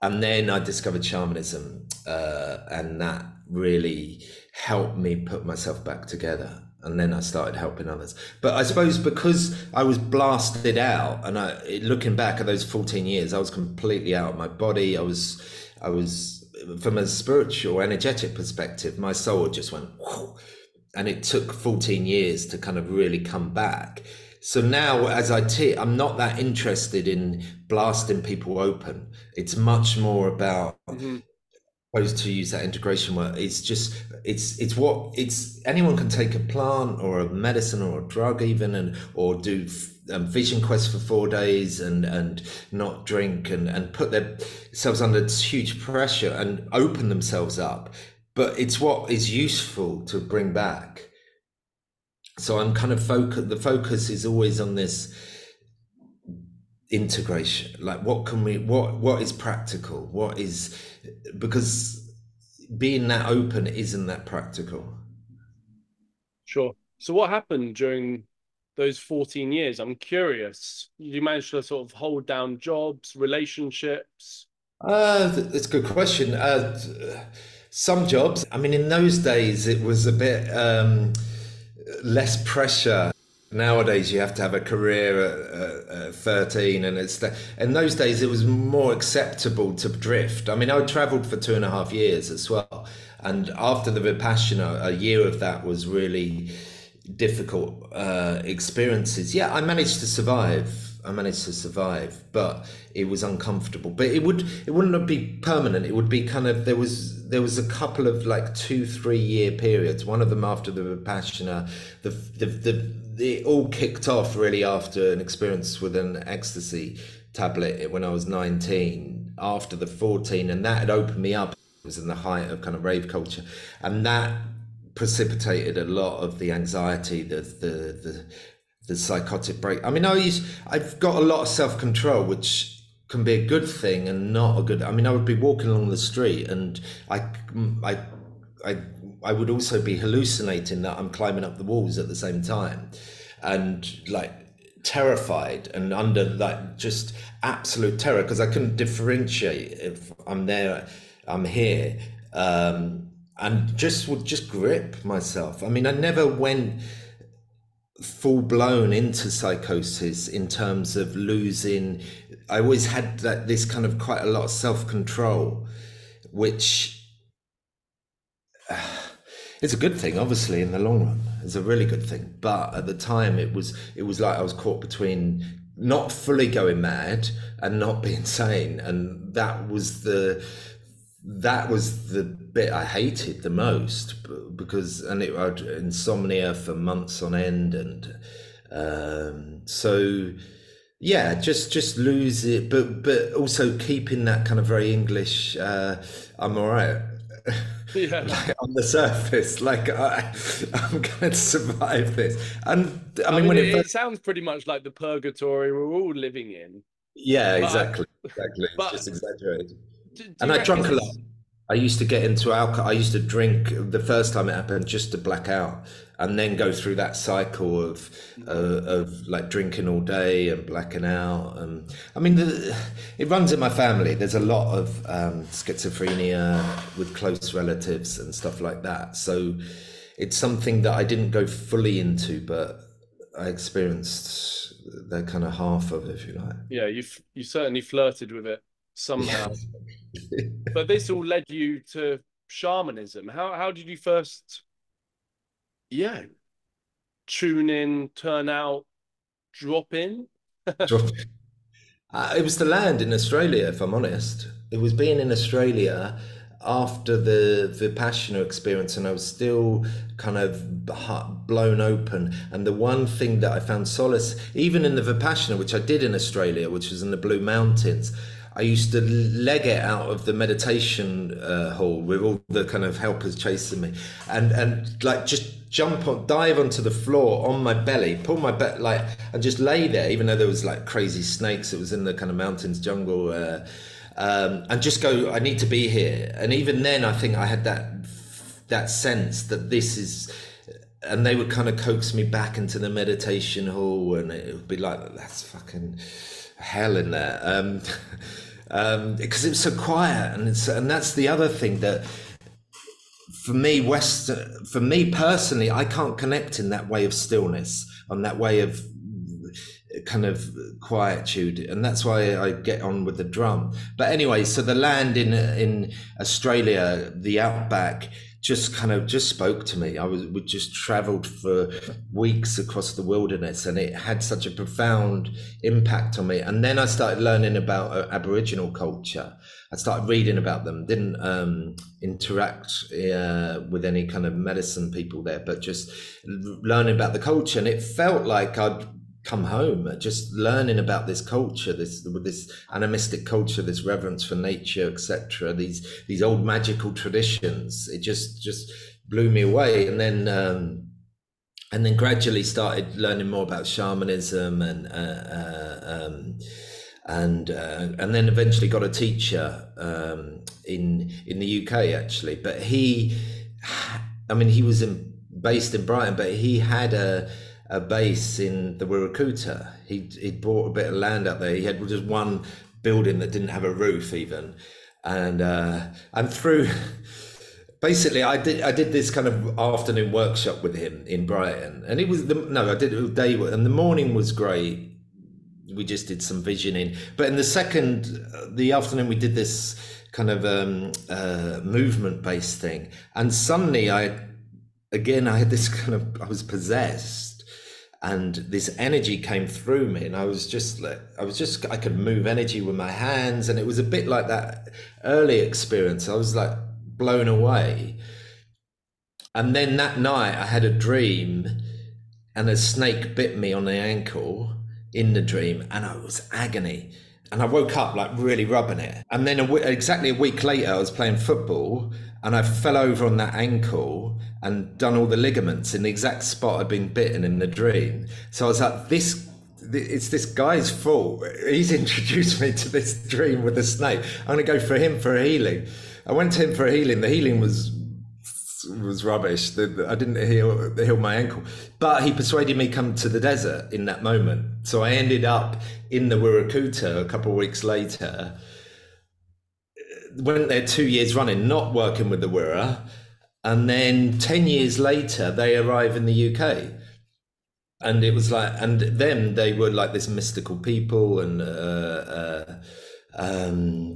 And then I discovered shamanism, and that really helped me put myself back together. And then I started helping others. But I suppose because I was blasted out, and looking back at those 14 years, I was completely out of my body. I was from a spiritual, energetic perspective, my soul just went, whoa, and it took 14 years to kind of really come back. So now as I teach, I'm not that interested in blasting people open. It's much more about, opposed to use that integration word, anyone can take a plant or a medicine or a drug even, or do vision quest for 4 days and not drink and put themselves under huge pressure and open themselves up. But it's what is useful to bring back. So I'm kind of the focus is always on this integration. Like what is practical? Because being that open isn't that practical. Sure. So what happened during those 14 years? I'm curious. You managed to sort of hold down jobs, relationships? That's a good question. Some jobs. I mean, in those days, it was a bit... less pressure. Nowadays you have to have a career at 13, and in those days it was more acceptable to drift. I mean, I traveled for 2.5 years as well, and after the Vipassana, a year of that was really difficult experiences. Yeah, I managed to survive, but it was uncomfortable. But it wouldn't be permanent. It would be kind of, there was a couple of like 2-3 year periods. One of them after the Vipassana, it all kicked off really after an experience with an ecstasy tablet when I was 19, after the 14, and that had opened me up. It was in the height of kind of rave culture, and that precipitated a lot of the anxiety, the psychotic break. I mean, I've got a lot of self-control, which can be a good thing and not a good. I mean, I would be walking along the street, and I would also be hallucinating that I'm climbing up the walls at the same time, and like terrified and under like just absolute terror, because I couldn't differentiate if I'm there, I'm here, and would just grip myself. I mean, I never went full-blown into psychosis in terms of losing. I always had this kind of quite a lot of self-control, which is a good thing, obviously, in the long run. It's a really good thing, but at the time it was like I was caught between not fully going mad and not being sane, and that was the bit I hated the most, because I had insomnia for months on end, and so Yeah, just lose it, but also keeping that kind of very English. I'm all right. Yeah. Like on the surface, like I'm going to survive this. And I mean, when it sounds pretty much like the purgatory we're all living in. Yeah, exactly. But, just exaggerated. And I drank a lot. I used to get into alcohol. I used to drink the first time it happened just to black out, and then go through that cycle of like drinking all day and blacking out. And I mean, it runs in my family. There's a lot of schizophrenia with close relatives and stuff like that. So it's something that I didn't go fully into, but I experienced the kind of half of it, if you like. Yeah, you certainly flirted with it somehow. But this all led you to shamanism. How did you first tune in, turn out, drop in? It was the land in Australia, if I'm honest. It was being in Australia after the Vipassana experience, and I was still kind of blown open. And the one thing that I found solace, even in the Vipassana, which I did in Australia, which was in the Blue Mountains, I used to leg it out of the meditation hall with all the kind of helpers chasing me, and like just dive onto the floor on my belly, pull my back, like, and just lay there, even though there was like crazy snakes. It was in the kind of mountains, jungle, and just go, I need to be here. And even then, I think I had that sense that this is, and they would kind of coax me back into the meditation hall, and it would be like, that's fucking hell in there. Because it's so quiet, and that's the other thing that for me personally, I can't connect in that way of stillness, on that way of kind of quietude, and that's why I get on with the drum. But anyway, so the land in Australia, the outback, just spoke to me. We just traveled for weeks across the wilderness, and it had such a profound impact on me. And then I started learning about Aboriginal culture. I started reading about them, didn't interact with any kind of medicine people there, but just learning about the culture. And it felt like I'd come home, just learning about this culture, this animistic culture, this reverence for nature, etc., these old magical traditions. It just blew me away. And then and then gradually started learning more about shamanism, and then eventually got a teacher in the UK, actually. But he was based in Brighton, but he had a base in the Wirikuta. He bought a bit of land out there. He had just one building that didn't have a roof even, and through basically I did this kind of afternoon workshop with him in Brighton, and I did it all day, and the morning was great. We just did some visioning, but in the afternoon we did this kind of movement based thing, and suddenly I had this kind of, I was possessed. And this energy came through me, and I could move energy with my hands, and it was a bit like that early experience. I was like blown away. And then that night I had a dream, and a snake bit me on the ankle in the dream, and I was agony. And I woke up like really rubbing it. And then exactly a week later, I was playing football, and I fell over on that ankle and done all the ligaments in the exact spot I'd been bitten in the dream. So I was like, it's this guy's fault. He's introduced me to this dream with a snake. I'm going to go for him for a healing. I went to him for a healing. The healing was rubbish. I didn't heal my ankle, but he persuaded me come to the desert in that moment. So I ended up in the Wirikuta a couple of weeks later. Went there 2 years running, not working with the Wira, and then 10 years later they arrive in the UK, and it was like, and then they were like this mystical people, and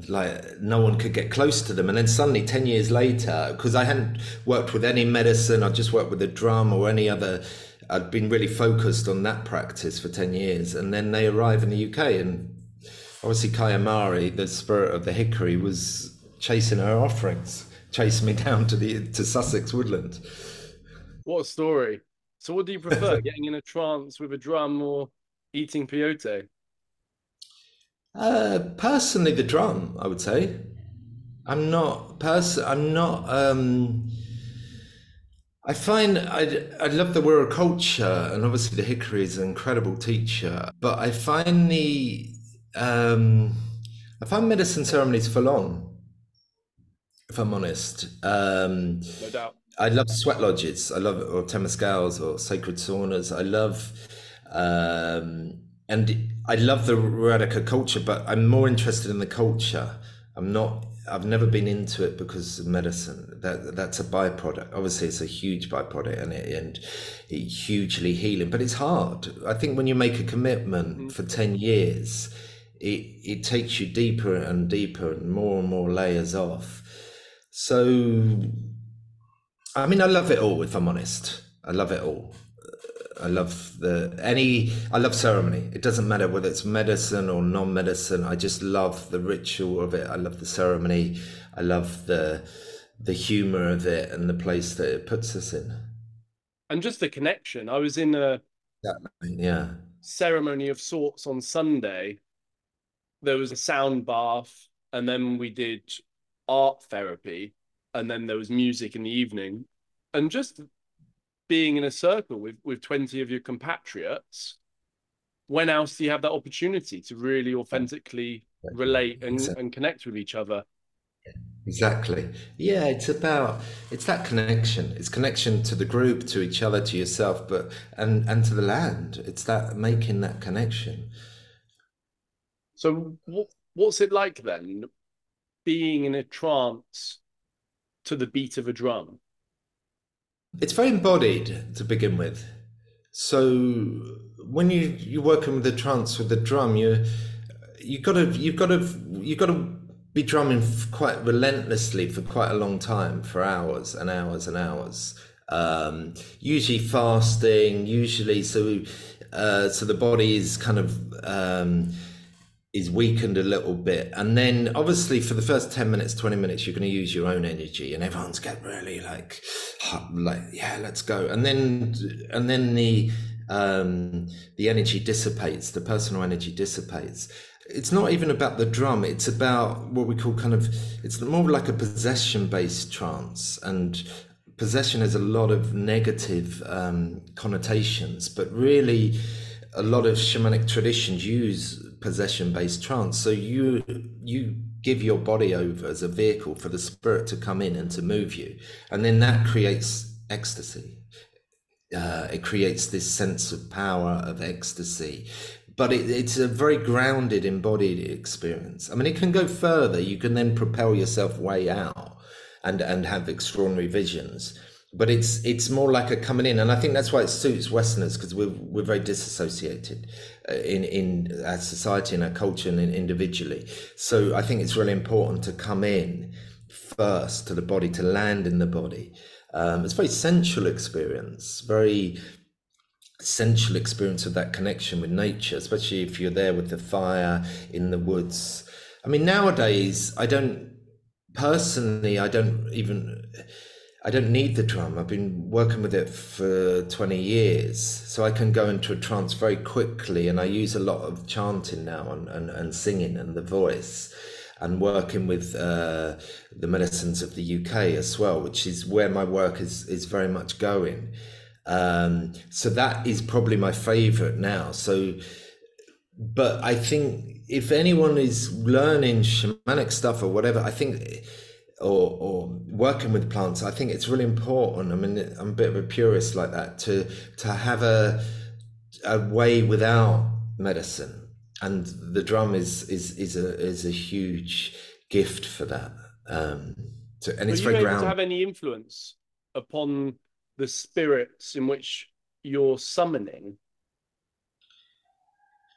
like no one could get close to them. And then suddenly 10 years later, because I hadn't worked with any medicine, I just worked with a drum or any other, I'd been really focused on that practice for 10 years, and then they arrive in the UK, and obviously Kayamari, the spirit of the hikuri, was chasing her offerings, chasing me down to Sussex woodland. What a story. So what do you prefer, getting in a trance with a drum or eating peyote? Personally, the drum, I would say. I find I love the world culture, and obviously the hikuri is an incredible teacher, but I find the I find medicine ceremonies full on, if I'm honest. No doubt. I love sweat lodges. I love or temescals or sacred saunas. I love and I love the Wirikuta culture, but I'm more interested in the culture. I've never been into it because of medicine. That's a byproduct. Obviously, it's a huge byproduct, and it's hugely healing, but it's hard. I think when you make a commitment for 10 years, it takes you deeper and deeper and more layers off. So, I mean, I love it all, if I'm honest. I love it all. I love ceremony. It doesn't matter whether it's medicine or non-medicine. I just love the ritual of it. I love the ceremony. I love the humor of it and the place that it puts us in. And just the connection. I was in a ceremony of sorts on Sunday. There was a sound bath, and then we did art therapy, and then there was music in the evening. And just being in a circle with 20 of your compatriots, when else do you have that opportunity to really authentically relate and connect with each other? Exactly. Yeah, it's that connection. It's connection to the group, to each other, to yourself, and to the land. It's that making that connection. So what's it like then, being in a trance to the beat of a drum? It's very embodied to begin with. So when you're working with the trance with the drum, you've got to be drumming quite relentlessly for quite a long time, for hours and hours and hours. Usually fasting, so the body is kind of is weakened a little bit, and then obviously for the first 10 minutes 20 minutes you're going to use your own energy, and everyone's getting really like yeah, let's go, and then the energy dissipates, the personal energy dissipates. It's not even about the drum, it's about what we call it's more like a possession based trance, and possession has a lot of negative connotations, but really a lot of shamanic traditions use possession-based trance. So you give your body over as a vehicle for the spirit to come in and to move you, and then that creates ecstasy. It creates this sense of power, of ecstasy, but it's a very grounded, embodied experience. I mean, it can go further. You can then propel yourself way out and have extraordinary visions. But it's more like a coming in, and I think that's why it suits Westerners, because we're very disassociated in our society and our culture and individually. So I think it's really important to come in first to the body, to land in the body. It's a very sensual experience, of that connection with nature, especially if you're there with the fire in the woods. I mean, nowadays I don't need the drum. I've been working with it for 20 years. So I can go into a trance very quickly, and I use a lot of chanting now and singing and the voice, and working with the medicines of the UK as well, which is where my work is very much going. So that is probably my favorite now. But I think if anyone is learning shamanic stuff or whatever, or working with plants, I think it's really important. I mean, I'm a bit of a purist like that, to have a way without medicine, and the drum is a huge gift for that. And it's very grounded. Are you able to have any influence upon the spirits in which you're summoning?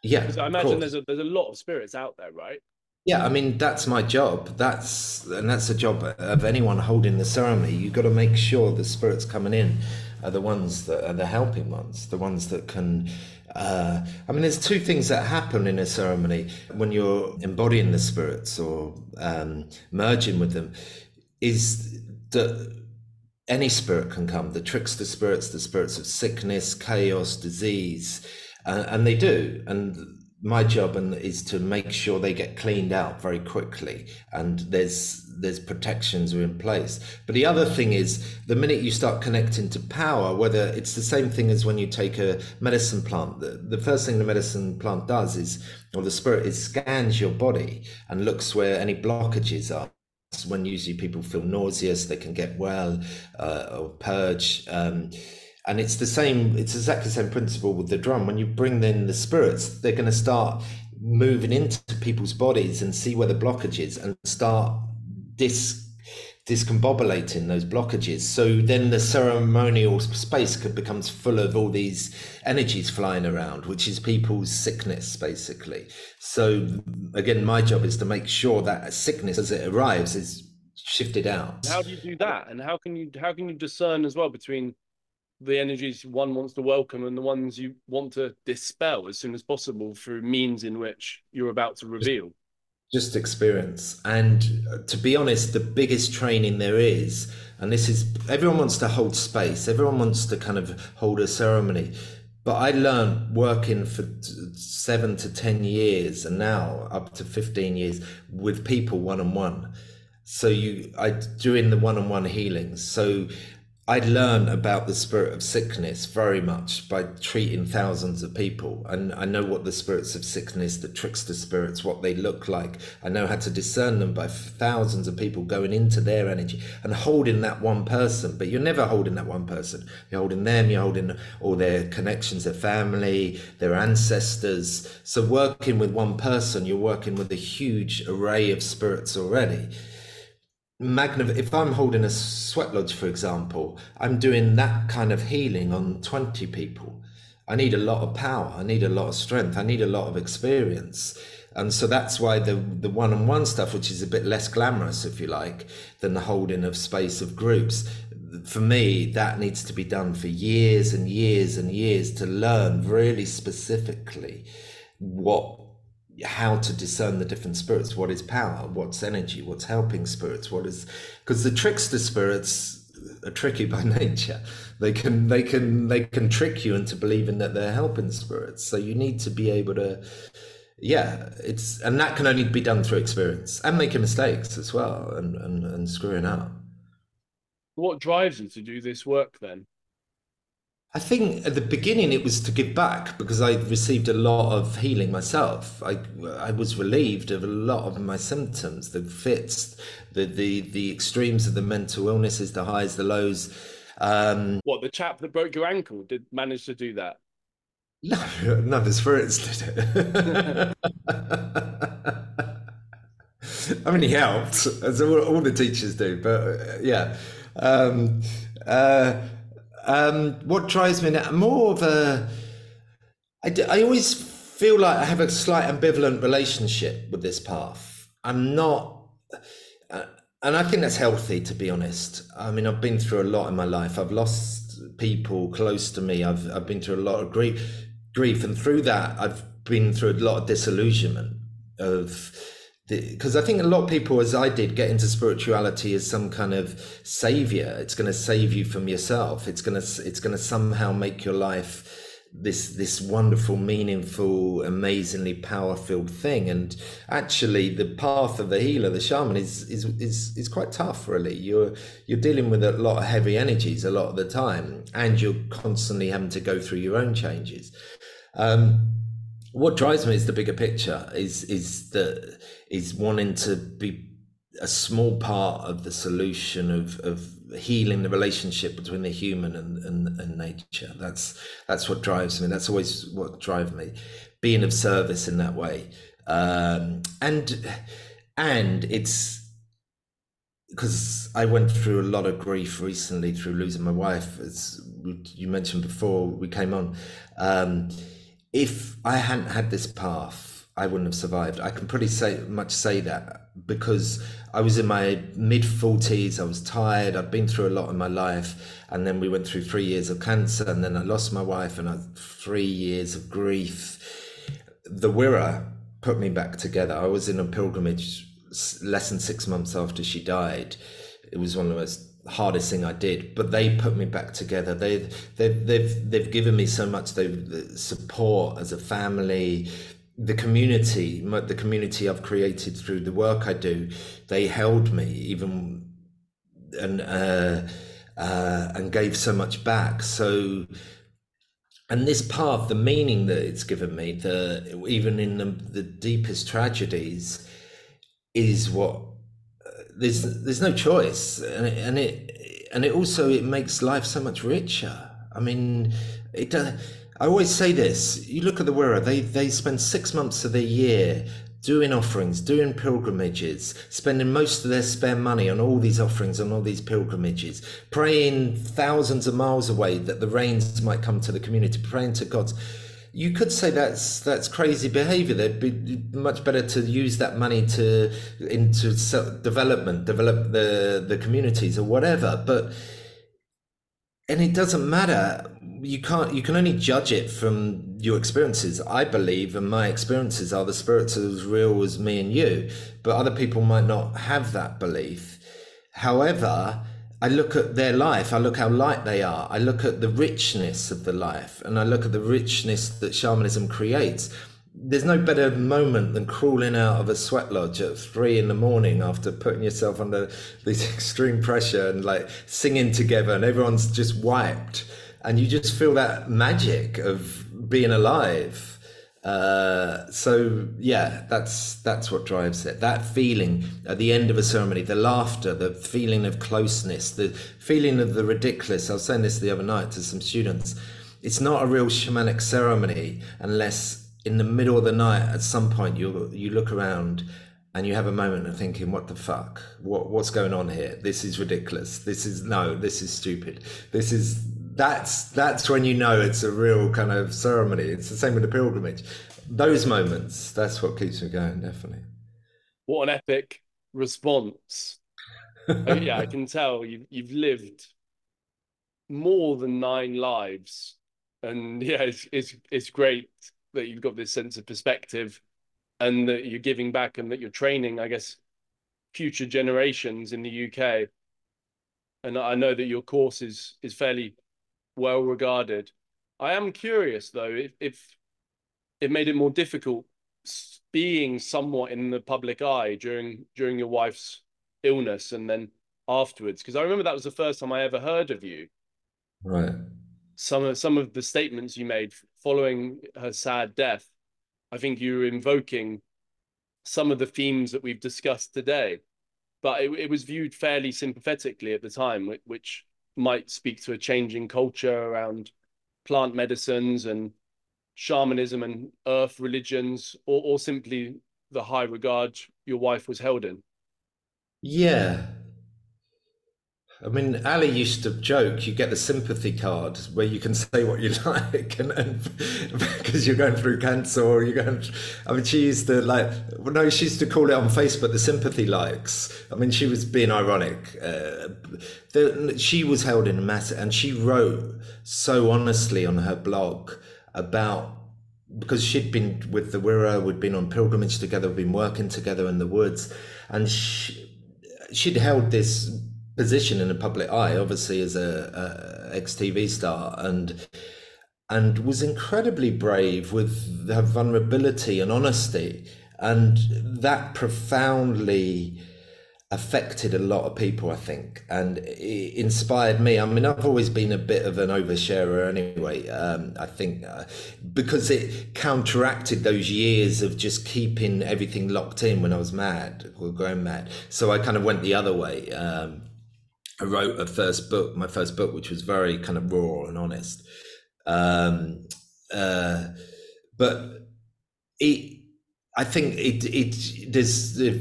Yeah, because I imagine there's a lot of spirits out there, right? Yeah, I mean, that's my job. That's the job of anyone holding the ceremony. You've got to make sure the spirits coming in are the ones that are the helping ones, the ones that can... I mean, there's two things that happen in a ceremony when you're embodying the spirits or merging with them, is that any spirit can come, the trickster spirits, the spirits of sickness, chaos, disease, and they do. And my job and is to make sure they get cleaned out very quickly, and there's protections are in place. But the other thing is, the minute you start connecting to power, whether it's the same thing as when you take a medicine plant, the first thing the medicine plant does is, or the spirit is, scans your body and looks where any blockages are. When usually people feel nauseous, they can get well or purge. And it's the same, it's exactly the same principle with the drum. When you bring in the spirits, they're going to start moving into people's bodies and see where the blockage is and start discombobulating those blockages. So then the ceremonial space becomes full of all these energies flying around, which is people's sickness, basically. So again, my job is to make sure that sickness, as it arrives, is shifted out. How do you do that? And how can you discern as well between the energies one wants to welcome and the ones you want to dispel as soon as possible through means in which you're about to reveal? Just experience. And to be honest, the biggest training there is, and this is, everyone wants to hold space, everyone wants to kind of hold a ceremony, but I learned working for 7 to 10 years, and now up to 15 years with people one-on-one. So I doing the one-on-one healings. So I learn about the spirit of sickness very much by treating thousands of people. And I know what the spirits of sickness, the trickster spirits, what they look like. I know how to discern them by thousands of people going into their energy and holding that one person. But you're never holding that one person. You're holding them, you're holding all their connections, their family, their ancestors. So working with one person, you're working with a huge array of spirits already. If I'm holding a sweat lodge, for example, I'm doing that kind of healing on 20 people. I need a lot of power, I need a lot of strength, I need a lot of experience. And so that's why the one-on-one stuff, which is a bit less glamorous, if you like, than the holding of space of groups, for me, that needs to be done for years and years and years to learn really specifically how to discern the different spirits, what is power, what's energy, what's helping spirits, because the trickster spirits are tricky by nature. They can trick you into believing that they're helping spirits. So you need to be able to, and that can only be done through experience and making mistakes as well, and screwing up. What drives you to do this work then? I think at the beginning it was to give back, because I received a lot of healing myself. I was relieved of a lot of my symptoms, the fits, the extremes of the mental illnesses, the highs, the lows. What, the chap that broke your ankle did manage to do that? No, the spirits did it. I mean, he helped, as all the teachers do, but yeah. What drives me now, more of a, I always feel like I have a slight ambivalent relationship with this path. I'm not, and I think that's healthy, to be honest. I mean, I've been through a lot in my life. I've lost people close to me. I've been through a lot of grief, and through that, I've been through a lot of disillusionment because I think a lot of people, as I did, get into spirituality as some kind of savior. It's going to save you from yourself. It's going to somehow make your life this wonderful, meaningful, amazingly power-filled thing. And actually, the path of the healer, the shaman, is quite tough. Really, you're dealing with a lot of heavy energies a lot of the time, and you're constantly having to go through your own changes. What drives me is the bigger picture, is wanting to be a small part of the solution of healing the relationship between the human and nature. That's what drives me. That's always what drives me, being of service in that way. And it's because I went through a lot of grief recently through losing my wife, as you mentioned before we came on. If I hadn't had this path, I wouldn't have survived. I can pretty much say that, because I was in my mid-40s, I was tired, I'd been through a lot in my life, and then we went through 3 years of cancer, and then I lost my wife, and I had 3 years of grief. The Wirra put me back together. I was in a pilgrimage less than 6 months after she died. It was one of the most hardest thing I did, but they put me back together. They've given me so much support as a family, the community I've created through the work I do, they held me even and gave so much back. So, and this path, the meaning that it's given me, even in the deepest tragedies, is what there's no choice, and it also, it makes life so much richer. I mean, it does. I always say this, you look at the Wirra, they spend 6 months of their year doing offerings, doing pilgrimages, spending most of their spare money on all these offerings, on all these pilgrimages, praying thousands of miles away that the rains might come to the community, praying to God. You could say that's crazy behavior. They'd be much better to use that money into development, develop the communities or whatever. But, and it doesn't matter. You can only judge it from your experiences, I believe, and my experiences are the spirits are as real as me and you, but other people might not have that belief. However, I look at their life, I look how light they are, I look at the richness of the life, and I look at the richness that shamanism creates. There's no better moment than crawling out of a sweat lodge at 3 in the morning after putting yourself under this extreme pressure and like singing together and everyone's just wiped. And you just feel that magic of being alive. So yeah, that's what drives it. That feeling at the end of a ceremony, the laughter, the feeling of closeness, the feeling of the ridiculous. I was saying this the other night to some students. It's not a real shamanic ceremony unless in the middle of the night, at some point, you look around and you have a moment of thinking, what the fuck? What's going on here? This is ridiculous. This is stupid. This is... That's when you know it's a real kind of ceremony. It's the same with the pilgrimage. Those moments, that's what keeps me going, definitely. What an epic response. Oh, yeah, I can tell you've lived more than 9 lives. And yeah, it's great that you've got this sense of perspective and that you're giving back and that you're training, I guess, future generations in the UK. And I know that your course is fairly... well regarded. I am curious though if it made it more difficult being somewhat in the public eye during your wife's illness and then afterwards, because I remember that was the first time I ever heard of you. Right. Some of the statements you made following her sad death, I think you were invoking some of the themes that we've discussed today, but it was viewed fairly sympathetically at the time, which might speak to a changing culture around plant medicines and shamanism and earth religions, or simply the high regard your wife was held in. Yeah. I mean, Ali used to joke, you get the sympathy card where you can say what you like and because you're going through cancer or you're going, I mean, she used to she used to call it on Facebook, the sympathy likes. I mean, she was being ironic. She was held in a mass, and she wrote so honestly on her blog about, because she'd been with the Wirra, we'd been on pilgrimage together, we'd been working together in the woods, and she'd held this position in the public eye, obviously, as a ex-TV star, and was incredibly brave with her vulnerability and honesty, and that profoundly affected a lot of people, I think, and it inspired me. I mean, I've always been a bit of an oversharer anyway, I think, because it counteracted those years of just keeping everything locked in when I was mad or going mad. So I kind of went the other way. I wrote my first book, which was very kind of raw and honest. But I think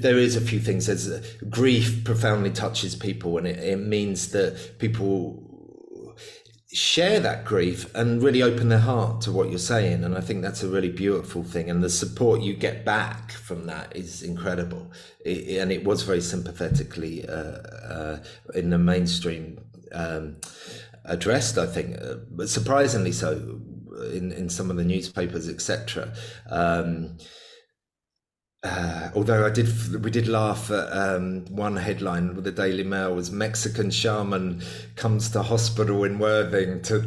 there is a few things. There's grief profoundly touches people, and it means that people share that grief and really open their heart to what you're saying. And I think that's a really beautiful thing. And the support you get back from that is incredible. And it was very sympathetically in the mainstream addressed, I think, but surprisingly so in some of the newspapers, etc. although we did laugh at one headline with the Daily Mail was Mexican shaman comes to hospital in Worthing to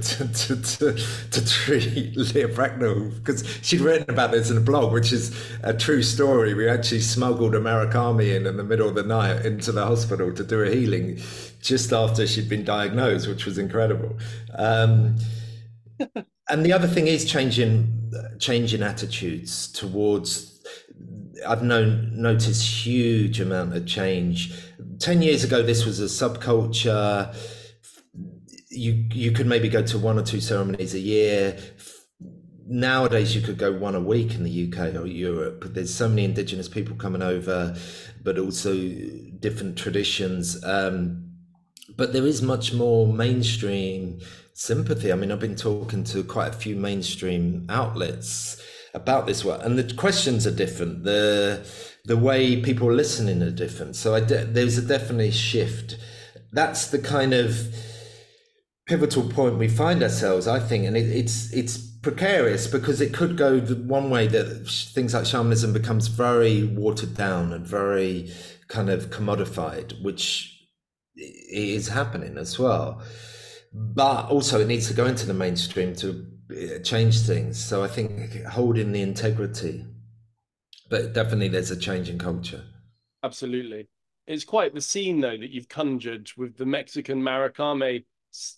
treat Leah Bracknell, because she'd written about this in a blog, which is a true story. We actually smuggled a marakame in the middle of the night into the hospital to do a healing just after she'd been diagnosed, which was incredible. And the other thing is changing attitudes towards. I've noticed huge amount of change. 10 years ago, this was a subculture. You could maybe go to 1 or 2 ceremonies a year. Nowadays, you could go 1 a week in the UK or Europe. There's so many indigenous people coming over, but also different traditions. But there is much more mainstream sympathy. I mean, I've been talking to quite a few mainstream outlets about this work, and the questions are different. The way people are listening are different. So there's a definitely shift. That's the kind of pivotal point we find ourselves, I think, and it's precarious because it could go the one way that things like shamanism becomes very watered down and very kind of commodified, which is happening as well. But also it needs to go into the mainstream to change things. So I think holding the integrity, but definitely there's a change in culture. Absolutely. It's quite the scene though that you've conjured with the Mexican marakame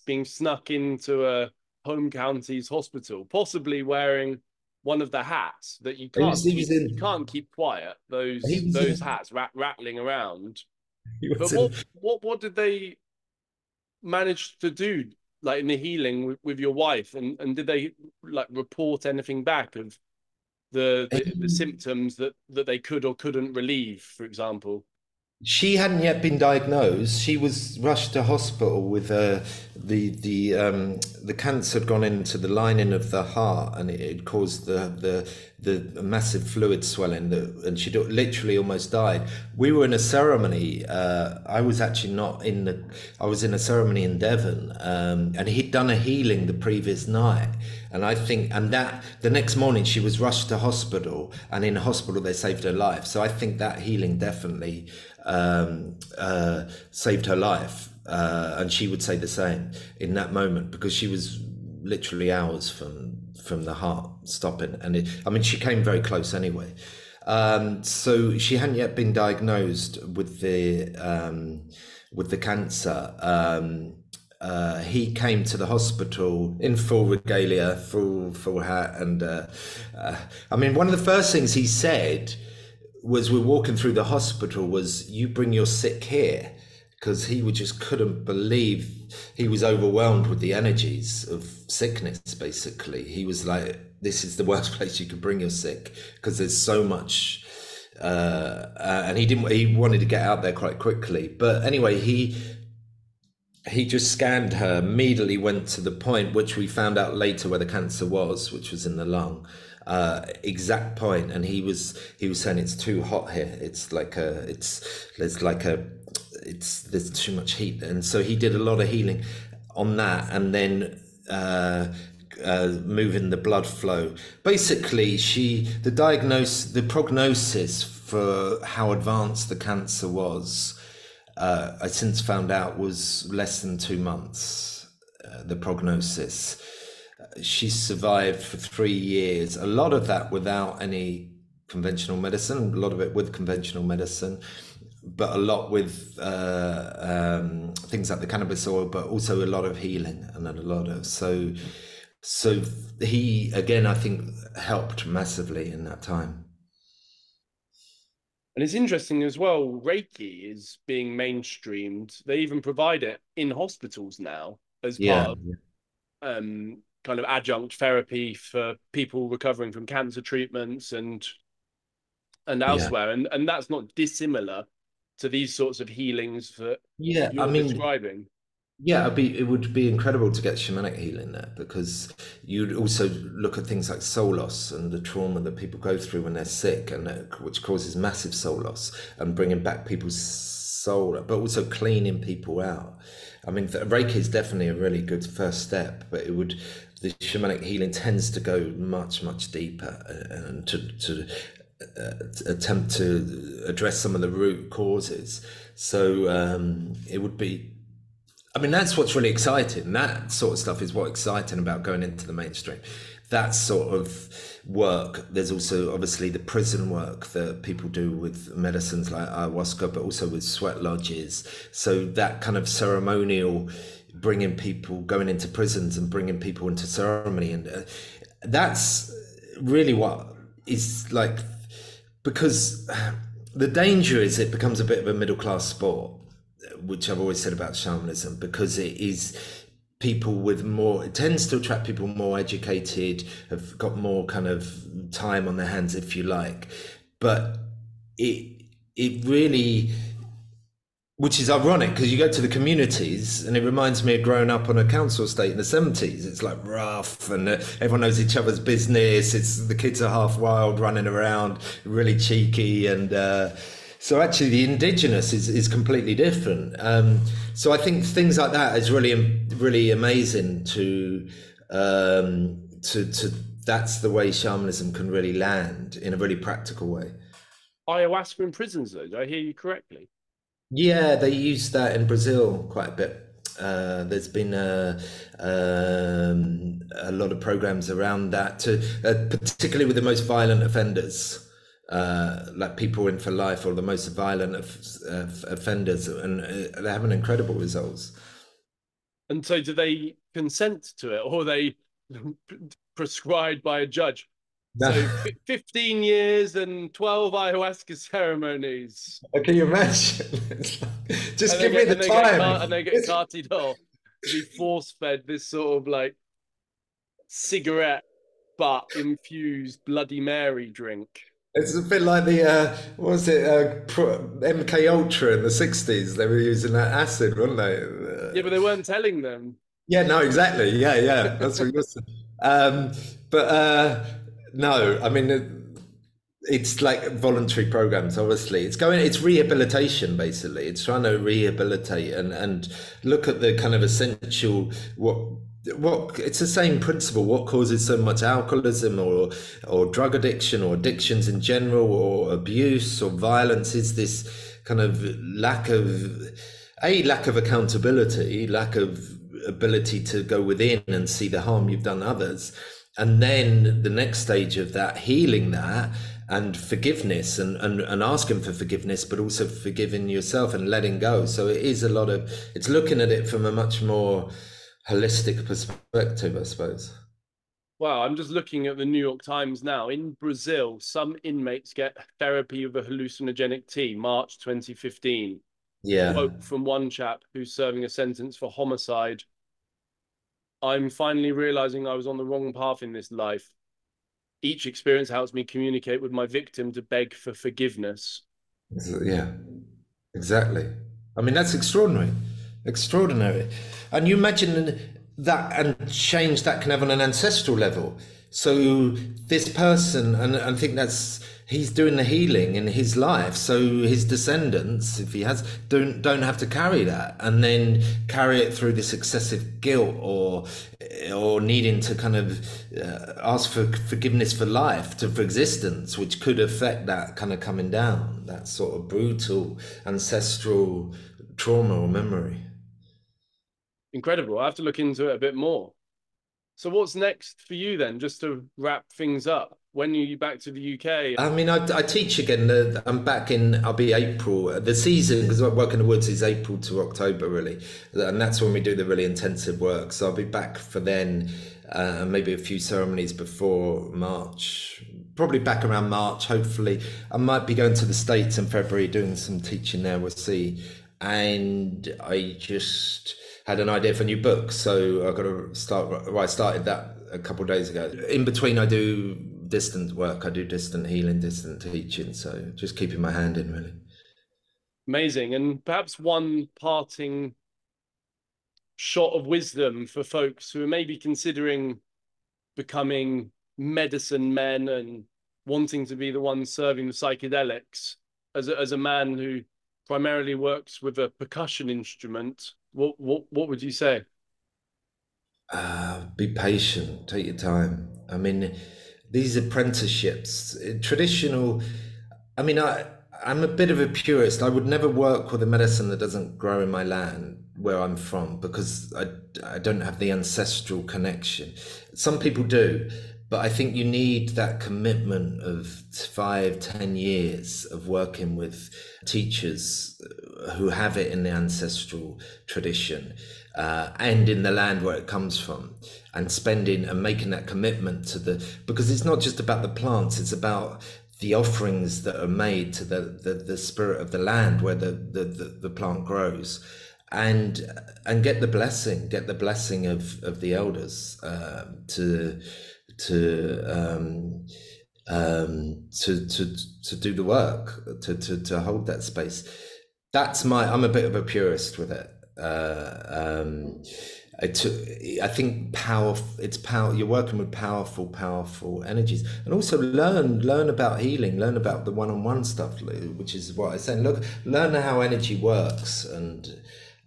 being snuck into a home county's hospital, possibly wearing one of the hats that you can't keep quiet, those hats rattling around. But what did they manage to do? Like in the healing with your wife, and did they like report anything back of the symptoms that they could or couldn't relieve, for example? She hadn't yet been diagnosed. She was rushed to hospital with the cancer had gone into the lining of the heart, and it caused the massive fluid swelling, and she literally almost died. We were in a ceremony. I was actually not in the. I was in a ceremony in Devon, and he'd done a healing the previous night, and that the next morning she was rushed to hospital, and in hospital they saved her life. So I think that healing definitely saved her life, and she would say the same in that moment, because she was literally hours from the heart stopping, and she came very close anyway. So she hadn't yet been diagnosed with the cancer. He came to the hospital in full regalia, full hat, and I mean, one of the first things he said was, we're walking through the hospital, was, you bring your sick here, because he just couldn't believe. He was overwhelmed with the energies of sickness, basically. He was like, this is the worst place you could bring your sick, because there's so much, and he wanted to get out there quite quickly. But anyway, he just scanned her, immediately went to the point, which we found out later where the cancer was, which was in the lung. Exact point, and he was saying, it's too hot here, there's too much heat. And so he did a lot of healing on that, and then moving the blood flow. Basically, the prognosis for how advanced the cancer was, I since found out, was less than 2 months, the prognosis. She survived for 3 years, a lot of that without any conventional medicine, a lot of it with conventional medicine, but a lot with things like the cannabis oil, but also a lot of healing, and a lot of, so he, again, I think, helped massively in that time. And it's interesting as well, Reiki is being mainstreamed. They even provide it in hospitals now as part of kind of adjunct therapy for people recovering from cancer treatments and elsewhere. Yeah. And that's not dissimilar to these sorts of healings that you're describing. Yeah, it would be incredible to get shamanic healing there, because you'd also look at things like soul loss and the trauma that people go through when they're sick, and which causes massive soul loss, and bringing back people's soul, but also cleaning people out. I mean, Reiki is definitely a really good first step, but the shamanic healing tends to go much, much deeper, and to attempt to address some of the root causes. So it would be, I mean, that's what's really exciting. That sort of stuff is what's exciting about going into the mainstream. That sort of work. There's also obviously the prison work that people do with medicines like ayahuasca, but also with sweat lodges. So that kind of ceremonial, bringing people, going into prisons and bringing people into ceremony. And that's really what is like, because the danger is it becomes a bit of a middle-class sport, which I've always said about shamanism, because it is people with more, it tends to attract people more educated, have got more kind of time on their hands, if you like. But it really, which is ironic, because you go to the communities and it reminds me of growing up on a council estate in the 70s. It's like rough and everyone knows each other's business. It's the kids are half wild, running around, really cheeky. And so actually the indigenous is completely different. So I think things like that is really, really amazing to that's the way shamanism can really land in a really practical way. Ayahuasca in prisons though, did I hear you correctly? Yeah, they use that in Brazil quite a bit. There's been a lot of programs around that, particularly with the most violent offenders, like people in for life or the most violent offenders, and they're having incredible results. And so do they consent to it, or are they prescribed by a judge? No. So 15 years and 12 ayahuasca ceremonies. Can you imagine? Just give me the time. And they get carted off to be force-fed this sort of like cigarette butt infused Bloody Mary drink. It's a bit like the what was it? MKUltra in the 60s. They were using that acid, weren't they? Yeah, but they weren't telling them. Yeah, no, exactly. Yeah, yeah, that's what you're saying. No, I mean, it's like voluntary programs, obviously. It's rehabilitation, basically. It's trying to rehabilitate and look at the kind of essential, what it's the same principle, what causes so much alcoholism or drug addiction or addictions in general, or abuse or violence, is this kind of lack of accountability, lack of ability to go within and see the harm you've done to others. And then the next stage of that, healing that and forgiveness and asking for forgiveness, but also forgiving yourself and letting go. So it is a lot of, it's looking at it from a much more holistic perspective, I suppose. Well, I'm just looking at the New York Times now. In Brazil, some inmates get therapy with a hallucinogenic tea, March 2015. Yeah. Quote from one chap who's serving a sentence for homicide. I'm finally realizing I was on the wrong path in this life. Each experience helps me communicate with my victim to beg for forgiveness. Yeah, exactly. I mean, that's extraordinary, extraordinary. And you imagine that and change that can have on an ancestral level. So this person, and I think that's, he's doing the healing in his life, so his descendants, if he has, don't have to carry that, and then carry it through this excessive guilt or needing to kind of ask for forgiveness for life, for existence, which could affect that kind of coming down, that sort of brutal ancestral trauma or memory. Incredible. I have to look into it a bit more. So what's next for you then, just to wrap things up? When are you back to the UK? I mean, I teach again. I'm back in, I'll be April. The season, because I work in the woods, is April to October, really. And that's when we do the really intensive work. So I'll be back for then, maybe a few ceremonies before March. Probably back around March, hopefully. I might be going to the States in February, doing some teaching there, we'll see. And I just had an idea for a new book, so I've got to start. Well, I started that a couple of days ago. In between, I do distant work. I do distant healing, distant teaching, so just keeping my hand in, really. Amazing. And perhaps one parting shot of wisdom for folks who are maybe considering becoming medicine men and wanting to be the ones serving the psychedelics. As a man who primarily works with a percussion instrument, what would you say? Be patient, take your time. I mean, these apprenticeships. Traditional, I mean, I'm a bit of a purist. I would never work with a medicine that doesn't grow in my land where I'm from, because I don't have the ancestral connection. Some people do, but I think you need that commitment of 5-10 years of working with teachers who have it in the ancestral tradition and in the land where it comes from, and spending and making that commitment to the, because it's not just about the plants, it's about the offerings that are made to the spirit of the land where the plant grows, and get the blessing of the elders to do the work, to hold that space. That's I'm a bit of a purist with it. I think it's power. You're working with powerful energies, and also learn about healing, learn about the one-on-one stuff, which is what I said. Learn how energy works, and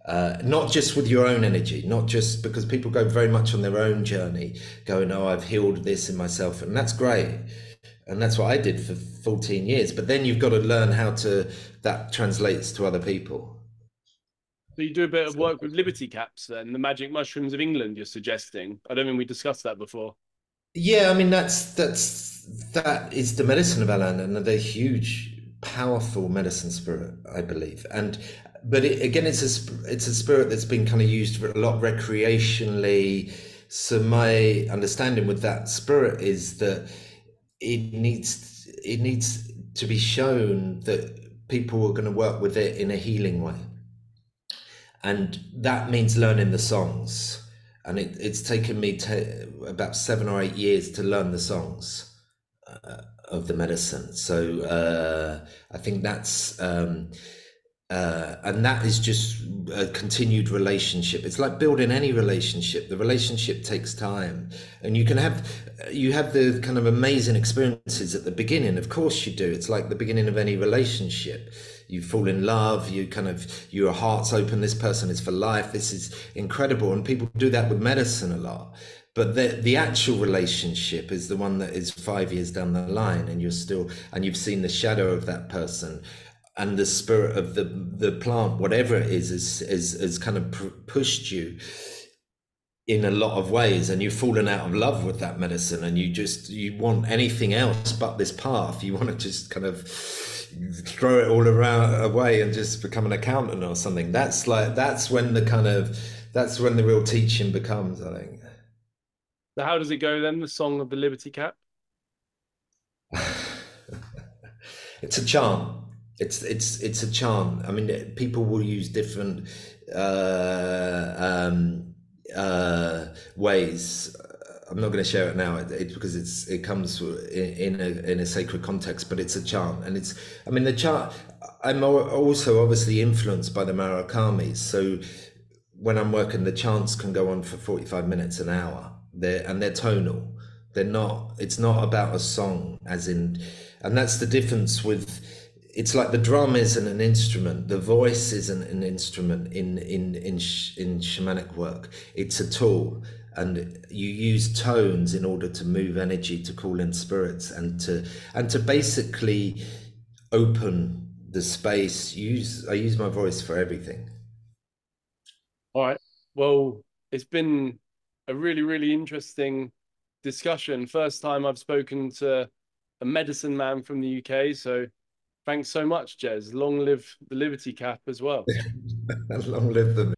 not just with your own energy, not just because people go very much on their own journey, going, "Oh, I've healed this in myself," and that's great, and that's what I did for 14 years. But then you've got to learn how that translates to other people. So you do a bit of work with Liberty Caps then, the magic mushrooms of England, you're suggesting. I don't think we discussed that before. Yeah, I mean, that is the medicine of our land, and they're huge, powerful medicine spirit, I believe. But it's a spirit that's been kind of used for a lot recreationally. So my understanding with that spirit is that it needs to be shown that people are going to work with it in a healing way. And that means learning the songs. And it's taken me about 7 or 8 years to learn the songs of the medicine. So I think that's, and that is just a continued relationship. It's like building any relationship. The relationship takes time. And you have the kind of amazing experiences at the beginning. Of course you do. It's like the beginning of any relationship. You fall in love, your heart's open, this person is for life, this is incredible. And people do that with medicine a lot. But the actual relationship is the one that is 5 years down the line, and you've seen the shadow of that person, and the spirit of the plant, whatever it is kind of pushed you in a lot of ways, and you've fallen out of love with that medicine, and you want anything else but this path. You want to just kind of throw it all away and just become an accountant or something. That's when the real teaching becomes, I think. So how does it go then, the song of the Liberty Cap? It's a chant. It's a chant. I mean, people will use different ways. I'm not going to share it now, because it comes in a sacred context. But it's a chant, and it's, I mean, the chant. I'm also obviously influenced by the marakame, so when I'm working, the chants can go on for 45 minutes, an hour. They're tonal. They're not. It's not about a song, as in, and that's the difference with. It's like the drum isn't an instrument, the voice isn't an instrument in shamanic work. It's a tool, and you use tones in order to move energy, to call in spirits, and to basically open the space. I use my voice for everything. All right. Well, it's been a really, really interesting discussion. First time I've spoken to a medicine man from the UK, so thanks so much, Jez. Long live the Liberty Cap as well. Long live them.